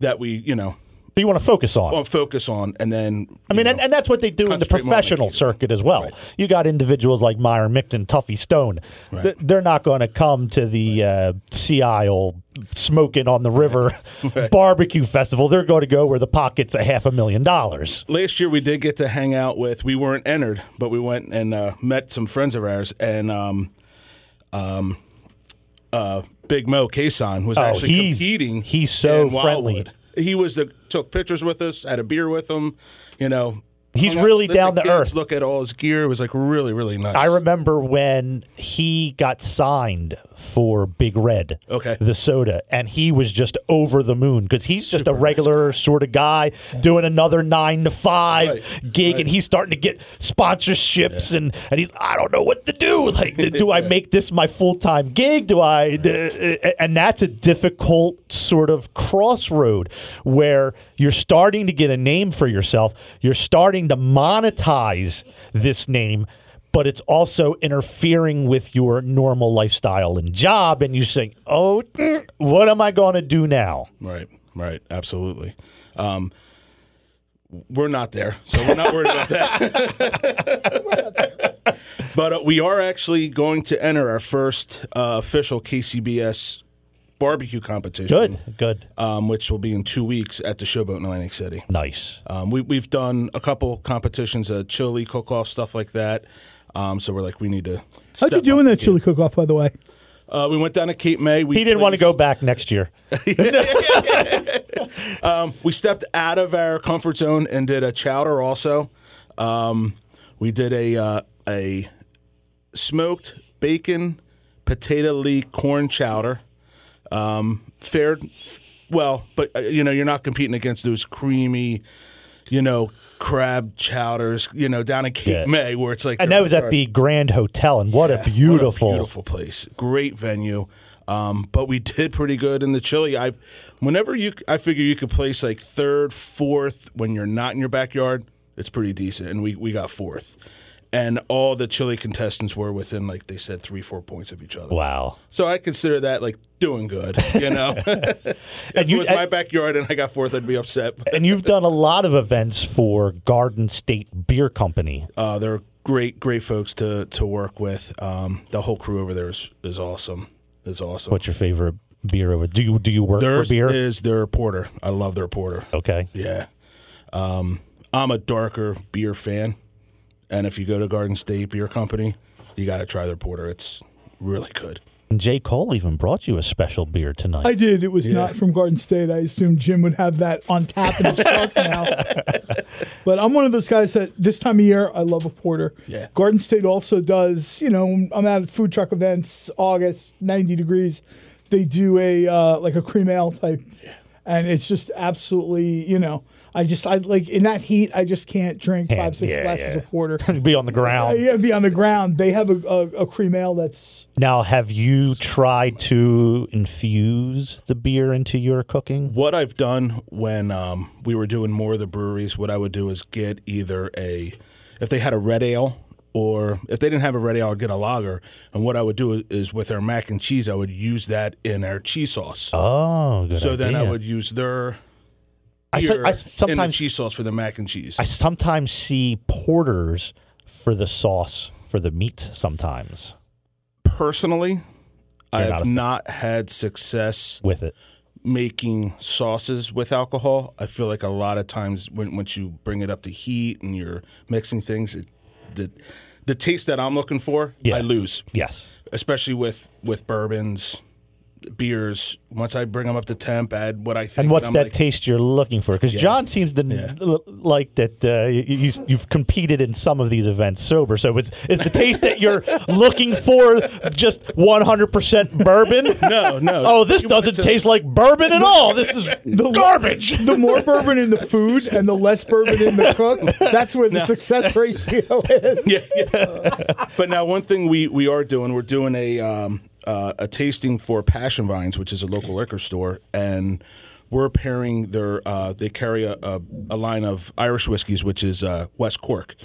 that we, you know. That you want to focus on. Well, focus on, and then. I mean, know, and, and that's what they do in the professional circuit as well. Right. You got individuals like Myron Micton, Tuffy Stone. Right. Th- they're not going to come to the uh, Sea Isle Smoking on the River right. Barbecue Festival. They're going to go where the pocket's a half a million dollars. Last year we did get to hang out with, we weren't entered, but we went and uh, met some friends of ours, and. um, um uh, Big Mo Kason was oh, actually he's, competing. He's so friendly. He was the took pictures with us, had a beer with him. You know, he's really down to earth. Look at all his gear. It was like really, really nice. I remember when he got signed for Big Red, okay, the soda, and he was just over the moon because he's just a regular sort of guy doing another nine to five right. gig, right. and he's starting to get sponsorships, yeah. and and he's I don't know what to do. Like, do I make this my full time gig? Do I? Uh, and that's a difficult sort of crossroad where you're starting to get a name for yourself. You're starting trying to monetize this name, but it's also interfering with your normal lifestyle and job. And you say, oh, what am I going to do now? Right, right. Absolutely. Um, we're not there, so we're not worried about that. But uh, we are actually going to enter our first uh, official K C B S barbecue competition. Good, good. Um, which will be in two weeks at the Showboat in Atlantic City. Nice. Um, we, we've done a couple competitions, uh, chili, cook-off, stuff like that. Um, so we're like, we need to... How'd you do in that chili cook-off, by the way? Uh, we went down to Cape May. We he didn't placed... want to go back next year. um, we stepped out of our comfort zone and did a chowder also. Um, we did a uh, a smoked bacon potato lee corn chowder. Um, fared well, but uh, you know, you're not competing against those creamy, you know, crab chowders, you know, down in Cape yeah. May, where it's like... And that was at the Grand Hotel, and what yeah, a beautiful... What a beautiful place. Great venue. Um, but we did pretty good in the chili. I, whenever you... I figure you could place, like, third, fourth, when you're not in your backyard, it's pretty decent, and we, we got fourth. And all the chili contestants were within, like they said, three, four points of each other. Wow. So I consider that, like, doing good, you know? If and you, it was my backyard and I got fourth, I'd be upset. And you've done a lot of events for Garden State Beer Company. Uh, they're great, great folks to, to work with. Um, the whole crew over there is, is awesome. Is awesome. What's your favorite beer over Do you, do you work Theirs for beer? Is their porter. I love their porter. Okay. Yeah. Um, I'm a darker beer fan. And if you go to Garden State Beer Company, you got to try their porter. It's really good. And J. Cole even brought you a special beer tonight. I did. It was yeah. not from Garden State. I assumed Jim would have that on tap in his truck now. But I'm one of those guys that this time of year, I love a porter. Yeah. Garden State also does, you know, I'm at food truck events, August, ninety degrees. They do a, uh, like a cream ale type. Yeah. And it's just absolutely, you know. I just, I like, in that heat, I just can't drink five, six yeah, glasses yeah. of porter. Be on the ground. Yeah, be on the ground. They have a, a, a cream ale that's... Now, have you tried to infuse the beer into your cooking? What I've done when um, we were doing more of the breweries, what I would do is get either a, if they had a red ale, or if they didn't have a red ale, I'd get a lager. And what I would do is with our mac and cheese, I would use that in our cheese sauce. Oh, good So idea. Then I would use their... I, so, I sometimes and the cheese sauce for the mac and cheese. I sometimes see porters for the sauce for the meat sometimes. Personally, I have not had success with it making sauces with alcohol. I feel like a lot of times when once you bring it up to heat and you're mixing things, it, the the taste that I'm looking for, yeah. I lose. Yes. Especially with, with bourbons. Beers. Once I bring them up to temp, add what I think. And what's and that like, taste you're looking for? Because yeah. John seems to yeah. l- like that uh, you, you've competed in some of these events sober. So is, is the taste that you're looking for just one hundred percent bourbon? No, no. Oh, this you doesn't to... taste like bourbon at all. This is the garbage. The more bourbon in the food and the less bourbon in the cook, that's where the no. success ratio is. Yeah, yeah. But now one thing we, we are doing, we're doing a... Um, Uh, a tasting for Passion Vines, which is a local liquor store, and we're pairing their uh, they carry a, a, a line of Irish whiskeys, which is uh, West Cork.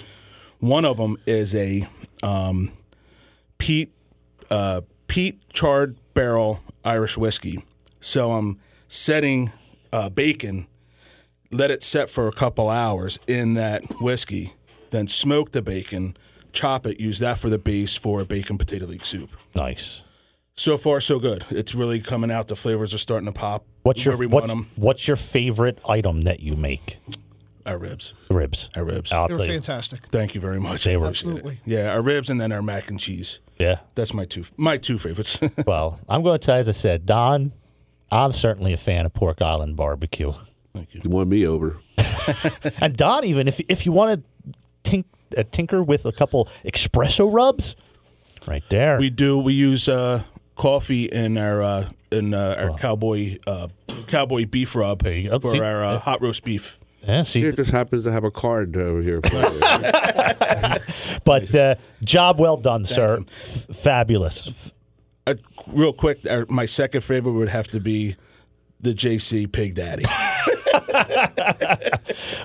One of them is a um, peat uh, peat charred barrel Irish whiskey. So I'm setting uh, bacon, let it set for a couple hours in that whiskey, then smoke the bacon, chop it, use that for the base for a bacon potato leek soup. Nice. So far, so good. It's really coming out. The flavors are starting to pop. What's your what, What's your favorite item that you make? Our ribs. Ribs. Our ribs. I'll they were fantastic. You. Thank you very much. They were absolutely. Yeah, our ribs and then our mac and cheese. Yeah, that's my two my two favorites. Well, I'm going to tell you, as I said, Don, I'm certainly a fan of Pork Island Barbecue. Thank you. You won me over. And Don, even if if you want to tink, uh, tinker with a couple espresso rubs, right there. We do. We use. Uh, Coffee in our uh, in uh, our oh. cowboy uh, cowboy beef rub hey, oh, for see, our uh, hot roast beef. Yeah, see, it just happens to have a card over here. But uh, job well done, Thank sir. F- fabulous. Uh, real quick, uh, my second favorite would have to be the J C Pig Daddy.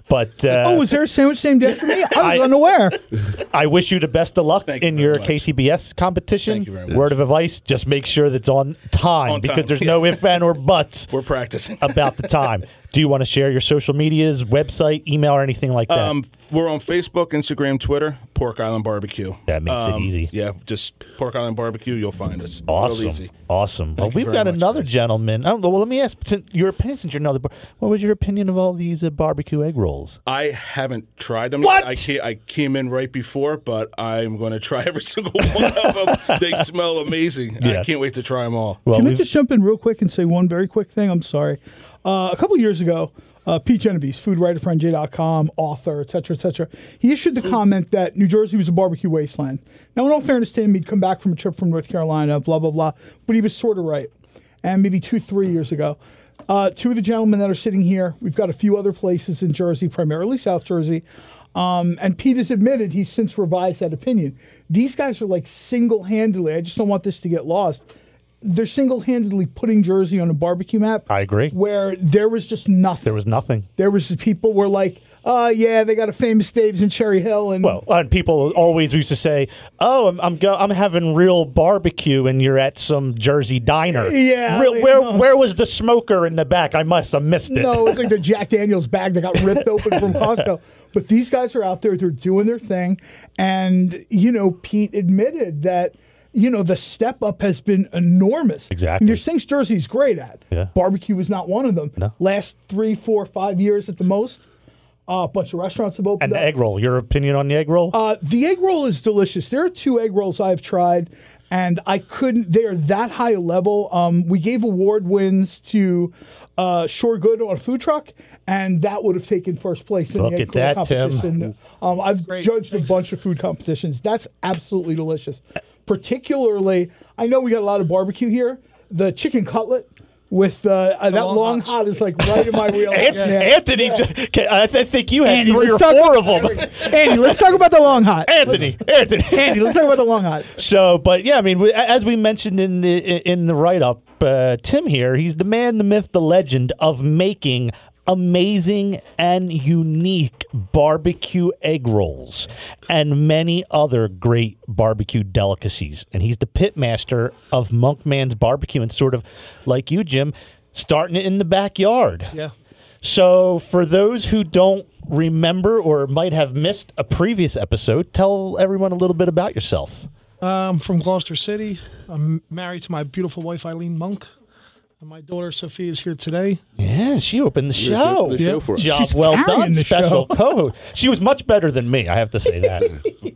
But uh, oh, was there a sandwich named after me? I was I, unaware. I wish you the best of luck Thank in you your much. K C B S competition. Thank you very much. Word of advice, just make sure that's on time, on because time. There's no if, and, or buts. We're practicing. About the time. Do you want to share your social medias, website, email, or anything like that? Um, we're on Facebook, Instagram, Twitter, Pork Island Barbecue. That makes um, it easy. Yeah, just Pork Island Barbecue, you'll find us. Awesome. Real easy. Awesome. Thank well, we've got much, another guys. Gentleman. I don't know, well, let me ask, since your opinion, since you're another, what was your opinion of all these uh, barbecue egg rolls? I haven't tried them. What? I, can't, I came in right before, but I'm going to try every single one of them. They smell amazing. Yeah. I can't wait to try them all. Well, can I just jump in real quick and say one very quick thing? I'm sorry. Uh, a couple years ago, uh, Pete Genovese, food writer for N J dot com, author, et cetera, et cetera, he issued the comment that New Jersey was a barbecue wasteland. Now, in all fairness to him, he'd come back from a trip from North Carolina, blah, blah, blah, but he was sort of right. And maybe two, three years ago, uh, two of the gentlemen that are sitting here, we've got a few other places in Jersey, primarily South Jersey, um, and Pete has admitted he's since revised that opinion. These guys are like single-handedly, I just don't want this to get lost, they're single-handedly putting Jersey on a barbecue map. I agree. Where there was just nothing. There was nothing. There was people were like, oh, yeah, they got a famous Dave's in Cherry Hill. And well, and people always used to say, oh, I'm I'm, go- I'm having real barbecue, and you're at some Jersey diner. Yeah. Real, where know. where was the smoker in the back? I must have missed it. No, it's like the Jack Daniels bag that got ripped open from Costco. But these guys are out there. They're doing their thing. And, you know, Pete admitted that, you know, the step up has been enormous. Exactly. And there's things Jersey's great at. Yeah. Barbecue is not one of them. No. Last three, four, five years at the most, uh, a bunch of restaurants have opened and up. And the egg roll, your opinion on the egg roll? Uh, the egg roll is delicious. There are two egg rolls I've tried, and I couldn't, they are that high a level. Um, we gave award wins to uh, Shore Good on a food truck, and that would have taken first place in Look the egg roll competition. Tim. Um, I've great. judged a bunch of food competitions. That's absolutely delicious. Particularly, I know we got a lot of barbecue here. The chicken cutlet with uh, that long, long hot is like right in my wheelhouse. An- Anthony, yeah. just, can, I, th- I think you had Andy, three or four of them. Andy, let's talk about the long hot. Anthony, let's, Anthony, Andy, let's talk about the long hot. So, but yeah, I mean, we, as we mentioned in the in the write up, uh, Tim here, he's the man, the myth, the legend of making amazing and unique barbecue egg rolls and many other great barbecue delicacies. And he's the pitmaster of Monkman's Barbecue and sort of, like you, Jim, starting it in the backyard. Yeah. So for those who don't remember or might have missed a previous episode, tell everyone a little bit about yourself. I'm from Gloucester City. I'm married to my beautiful wife, Eileen Monk. My daughter Sophia is here today. Yeah, she opened the show. The show yeah. for us. Job She's well done, special co-host. She was much better than me, I have to say that.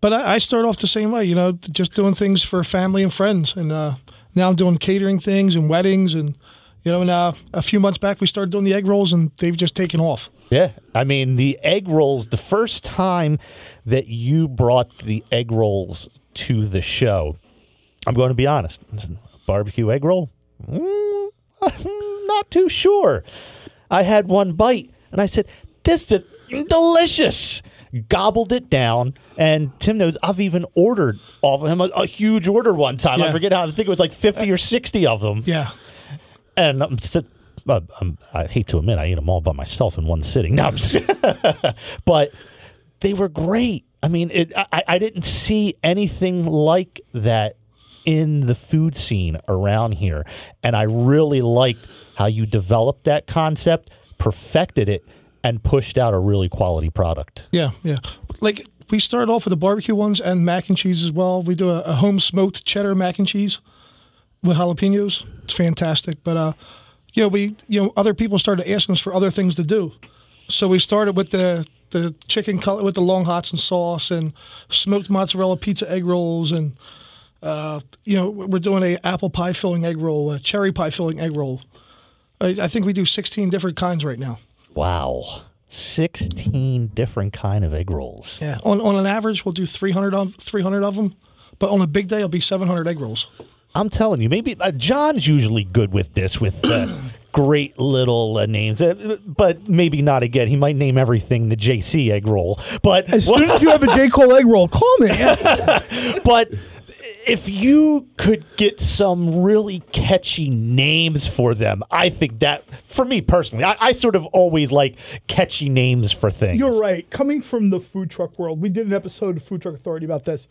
But I, I started off the same way, you know, just doing things for family and friends. And uh, now I'm doing catering things and weddings. And, you know, and, uh, a few months back we started doing the egg rolls, and they've just taken off. Yeah. I mean, the egg rolls, the first time that you brought the egg rolls to the show, I'm going to be honest, barbecue egg roll? Mm, I'm not too sure. I had one bite, and I said, this is delicious. Gobbled it down, and Tim knows I've even ordered off of him a, a huge order one time. Yeah. I forget how, I think it was like fifty or sixty of them. Yeah. And I'm, I'm, I hate to admit, I ate them all by myself in one sitting. No, I'm but they were great. I mean, it, I, I didn't see anything like that in the food scene around here. And I really liked how you developed that concept, perfected it, and pushed out a really quality product. Yeah, yeah. Like, we started off with the barbecue ones and mac and cheese as well. We do a, a home-smoked cheddar mac and cheese with jalapenos. It's fantastic. But, uh, you know, we, you know, other people started asking us for other things to do. So we started with the the chicken cutlet with the long hots and sauce and smoked mozzarella pizza egg rolls and Uh, you know, we're doing a apple pie filling egg roll, a cherry pie filling egg roll. I, I think we do sixteen different kinds right now. Wow, sixteen different kind of egg rolls. Yeah, on on an average, we'll do three hundred of, three hundred of them, but on a big day, it'll be seven hundred egg rolls. I'm telling you, maybe uh, John's usually good with this, with uh, great little uh, names, uh, but maybe not again. He might name everything the J C egg roll, but as soon as you have a J Cole egg roll, call me. But if you could get some really catchy names for them, I think that, for me personally, I, I sort of always like catchy names for things. You're right. Coming from the food truck world, we did an episode of Food Truck Authority about this.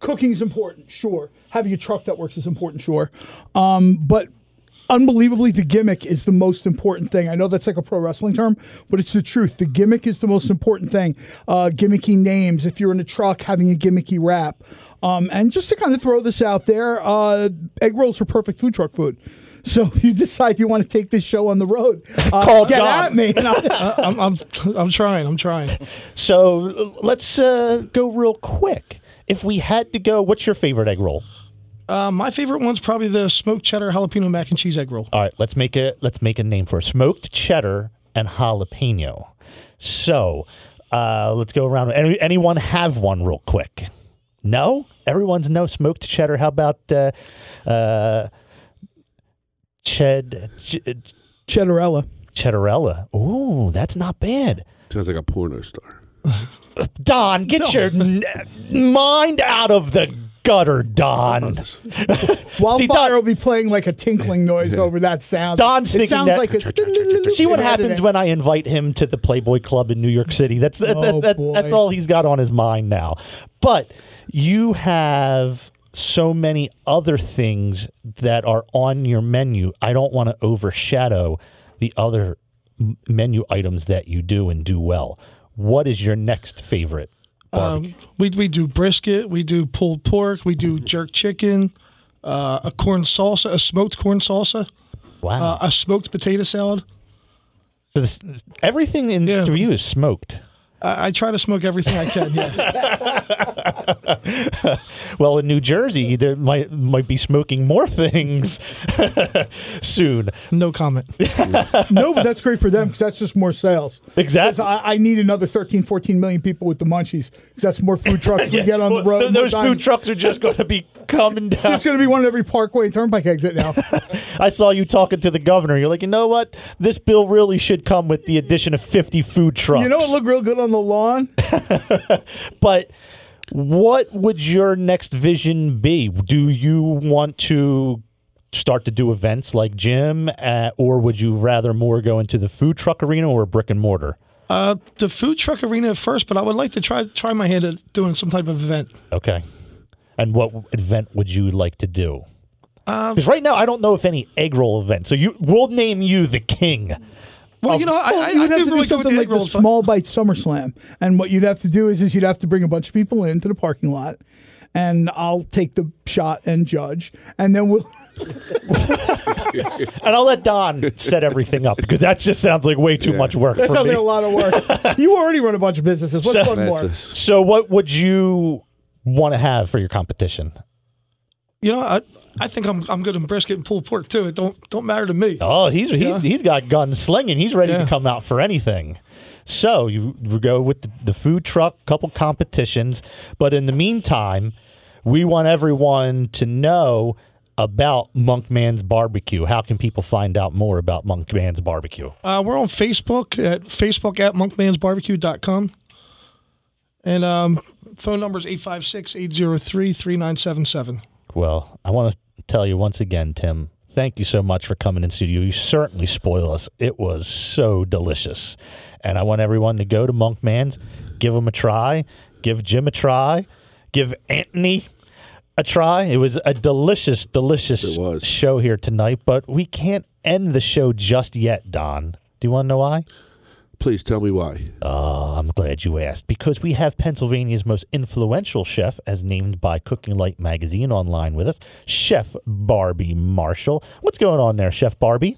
Cooking's important, sure. Having a truck that works is important, sure. Um, but unbelievably, the gimmick is the most important thing. I know that's like a pro wrestling term, but it's the truth. The gimmick is the most important thing. Uh, gimmicky names, if you're in a truck, having a gimmicky wrap. Um, and just to kind of throw this out there, uh, egg rolls are perfect food truck food. So if you decide you want to take this show on the road, uh, Call get John. At me. I'm, I'm, I'm trying. I'm trying. So let's uh, go real quick. If we had to go, what's your favorite egg roll? Uh, my favorite one's probably the smoked cheddar jalapeno mac and cheese egg roll. All right, let's make a let's make a name for it. Smoked cheddar and jalapeno. So uh, let's go around. Any, anyone have one real quick? No, everyone's no smoked cheddar. How about uh, uh, ched ch- cheddarella? Cheddarella. Ooh, that's not bad. Sounds like a porno star. Don, get no. your n- mind out of the gutter, Don. Wildfire will be playing like a tinkling noise over that sound. Don's it sounds that, like a... See what happens when I invite him to the Playboy Club in New York City. That's that, oh, that, that, that's all he's got on his mind now. But you have so many other things that are on your menu. I don't want to overshadow the other m- menu items that you do and do well. What is your next favorite? Um, we we do brisket, we do pulled pork, we do jerk chicken, uh, a corn salsa, a smoked corn salsa, wow, uh, a smoked potato salad. So this, everything in yeah. you is smoked. I, I try to smoke everything I can. Yeah. Well, in New Jersey, there might might be smoking more things soon. No comment. No, but that's great for them because that's just more sales. Exactly. I, I need another thirteen, fourteen million people with the munchies because that's more food trucks yeah. we get on well, the road. Th- those food diamonds. Trucks are just going to be coming down. There's going to be one at every Parkway and Turnpike exit now. I saw you talking to the governor. You're like, you know what? This bill really should come with the addition of fifty food trucks. You know what looked real good on the lawn? But... what would your next vision be? Do you want to start to do events like Jim, uh, or would you rather more go into the food truck arena or brick and mortar? Uh, the food truck arena at first, but I would like to try try my hand at doing some type of event. Okay. And what event would you like to do? Because um, right now, I don't know if any egg roll event. So you, we'll name you the king. Well, you know, I, well, I, I have to do really something like the Small Bites SummerSlam, and what you'd have to do is, is you'd have to bring a bunch of people into the parking lot, and I'll take the shot and judge, and then we'll... and I'll let Don set everything up, because that just sounds like way too yeah. much work that for me. That sounds like a lot of work. You already run a bunch of businesses. What's so, one more? So what would you want to have for your competition? You know, I I think I'm I'm good in brisket and pulled pork too. It don't don't matter to me. Oh, he's yeah. he's, he's got guns slinging. He's ready yeah. to come out for anything. So you go with the, the food truck, couple competitions, but in the meantime, we want everyone to know about Monkman's Barbecue. How can people find out more about Monkman's Barbecue? Uh, we're on Facebook at Facebook at monkmansbarbecue dot com, and um, phone number is eight five six, eight zero three, three nine seven seven. Well, I want to tell you once again, Tim, thank you so much for coming in studio. You certainly spoil us. It was so delicious. And I want everyone to go to Monkman's, give him a try, give Jim a try, give Anthony a try. It was a delicious, delicious show here tonight, but we can't end the show just yet, Don. Do you want to know why? Please tell me why. Oh, I'm glad you asked. Because we have Pennsylvania's most influential chef, as named by Cooking Light magazine, online with us, Chef Barbie Marshall. What's going on there, Chef Barbie?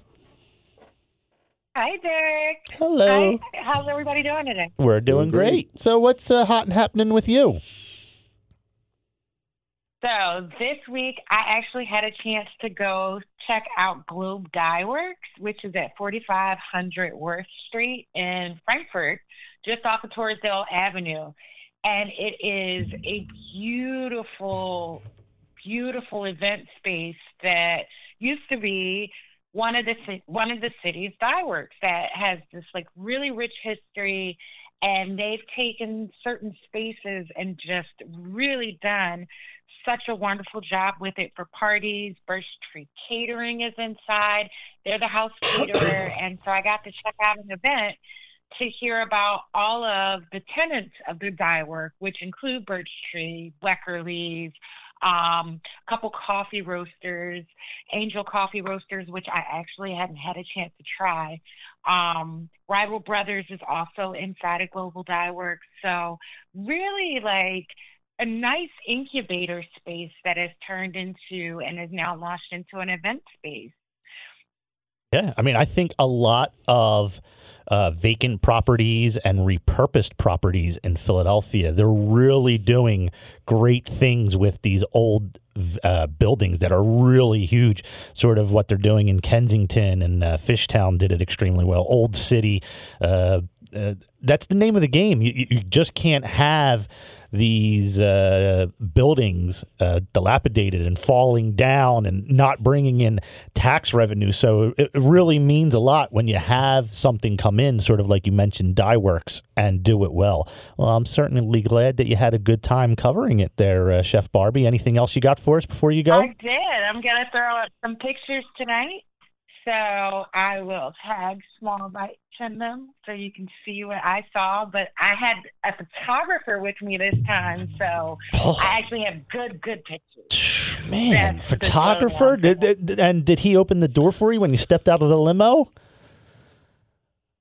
Hi, Derek. Hello. Hi. How's everybody doing today? We're doing, doing great. great. So what's uh, hot and happening with you? So this week, I actually had a chance to go check out Globe Dye Works, which is at forty-five hundred Worth Street in Frankfort, just off of Torresdale Avenue. And it is a beautiful, beautiful event space that used to be one of the one of the city's dye works that has this like really rich history. And they've taken certain spaces and just really done such a wonderful job with it for parties. Birch Tree Catering is inside. They're the house caterer. And so I got to check out an event to hear about all of the tenants of Good Dye Work, which include Birch Tree, Weckerly's, um, a couple coffee roasters, Angel Coffee Roasters, which I actually hadn't had a chance to try. Um, Rival Brothers is also inside of Global Dye Works. So really like a nice incubator space that has turned into and is now launched into an event space. Yeah, I mean, I think a lot of uh, vacant properties and repurposed properties in Philadelphia, they're really doing great things with these old uh, buildings that are really huge, sort of what they're doing in Kensington, and uh, Fishtown did it extremely well. Old City, uh, uh, that's the name of the game. You, you just can't have these uh, buildings uh, dilapidated and falling down and not bringing in tax revenue. So it really means a lot when you have something come in, sort of like you mentioned, Dye Works, and do it well. Well, I'm certainly glad that you had a good time covering it there, uh, Chef Barbie. Anything else you got for us before you go? I did. I'm going to throw out some pictures tonight. So I will tag Small Bites in them so you can see what I saw. But I had a photographer with me this time, so oh. I actually have good, good pictures. Man, That's photographer? Did, did, and did he open the door for you when you stepped out of the limo?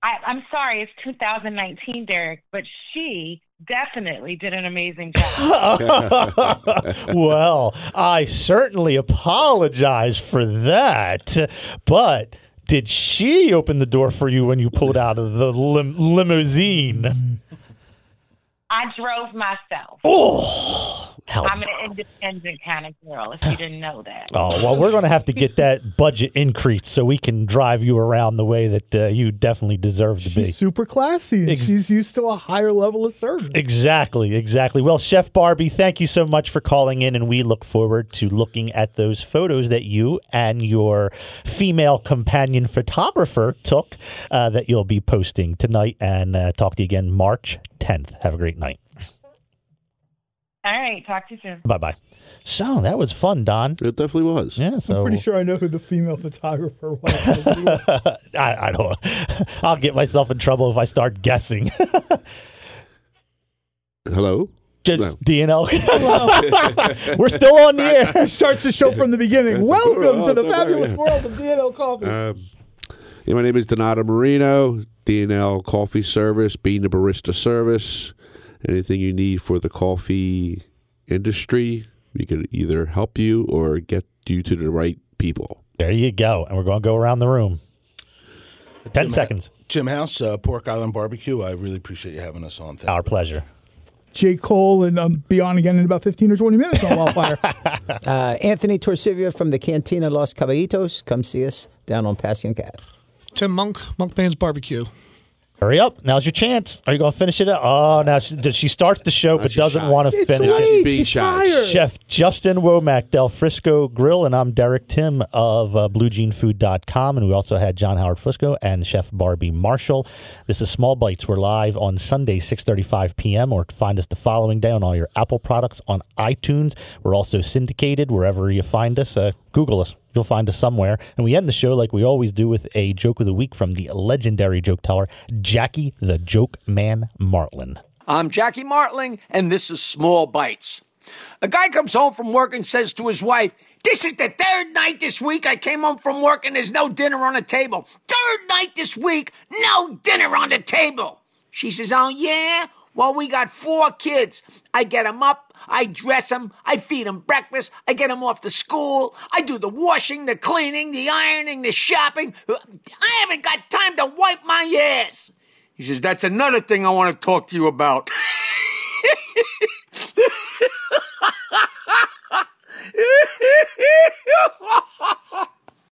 I, I'm sorry, it's two thousand nineteen, Derek, but she definitely did an amazing job. Well, I certainly apologize for that, but did she open the door for you when you pulled out of the lim- limousine? I drove myself. Oh, hell. I'm an independent kind of girl, if you didn't know that. Oh, well, we're going to have to get that budget increased so we can drive you around the way that uh, you definitely deserve to She's be. She's super classy, and Ex- she's used to a higher level of service. Exactly, exactly. Well, Chef Barbie, thank you so much for calling in, and we look forward to looking at those photos that you and your female companion photographer took uh, that you'll be posting tonight, and uh, talk to you again March tenth. Have a great night. All right. Talk to you soon. Bye-bye. So that was fun, Don. It definitely was. Yeah, so I'm pretty sure I know who the female photographer was. I, I don't I'll get myself in trouble if I start guessing. Hello? Just no. D N L. We're still on the air. Starts the show from the beginning. Welcome oh, to the fabulous world of D N L Coffee. Um, yeah, my name is Donato Marino. D N L Coffee Service, being the barista service, anything you need for the coffee industry, we can either help you or get you to the right people. There you go. And we're going to go around the room. Ten Jim seconds. Ha- Jim House, uh, Pork Island Barbecue. I really appreciate you having us on. Thank Our pleasure. J. Cole, and um, be on again in about fifteen or twenty minutes on Wildfire. uh, Anthony Torcivia from the Cantina Los Caballitos. Come see us down on Passyunk Avenue. Tim Monk, Monkman's Barbecue. Hurry up. Now's your chance. Are you going to finish it up? Oh, now she, she starts the show, now but doesn't want to finish it. Chef Justin Womack, Del Frisco Grill, and I'm Derek Tim of uh, blue jean food dot com. And we also had John Howard Fusco and Chef Barbie Marshall. This is Small Bites. We're live on Sunday, six thirty-five p.m., or find us the following day on all your Apple products, on iTunes. We're also syndicated wherever you find us. Uh, Google us. You'll find us somewhere. And we end the show like we always do with a joke of the week from the legendary joke teller, Jackie the Joke Man Martling. I'm Jackie Martling, and this is Small Bites. A guy comes home from work and says to his wife, "This is the third night this week I came home from work and there's no dinner on the table. Third night this week, no dinner on the table." She says, "Oh, yeah? Well, we got four kids. I get them up, I dress them, I feed them breakfast, I get them off to school, I do the washing, the cleaning, the ironing, the shopping. I haven't got time to wipe my ass." He says, "That's another thing I want to talk to you about."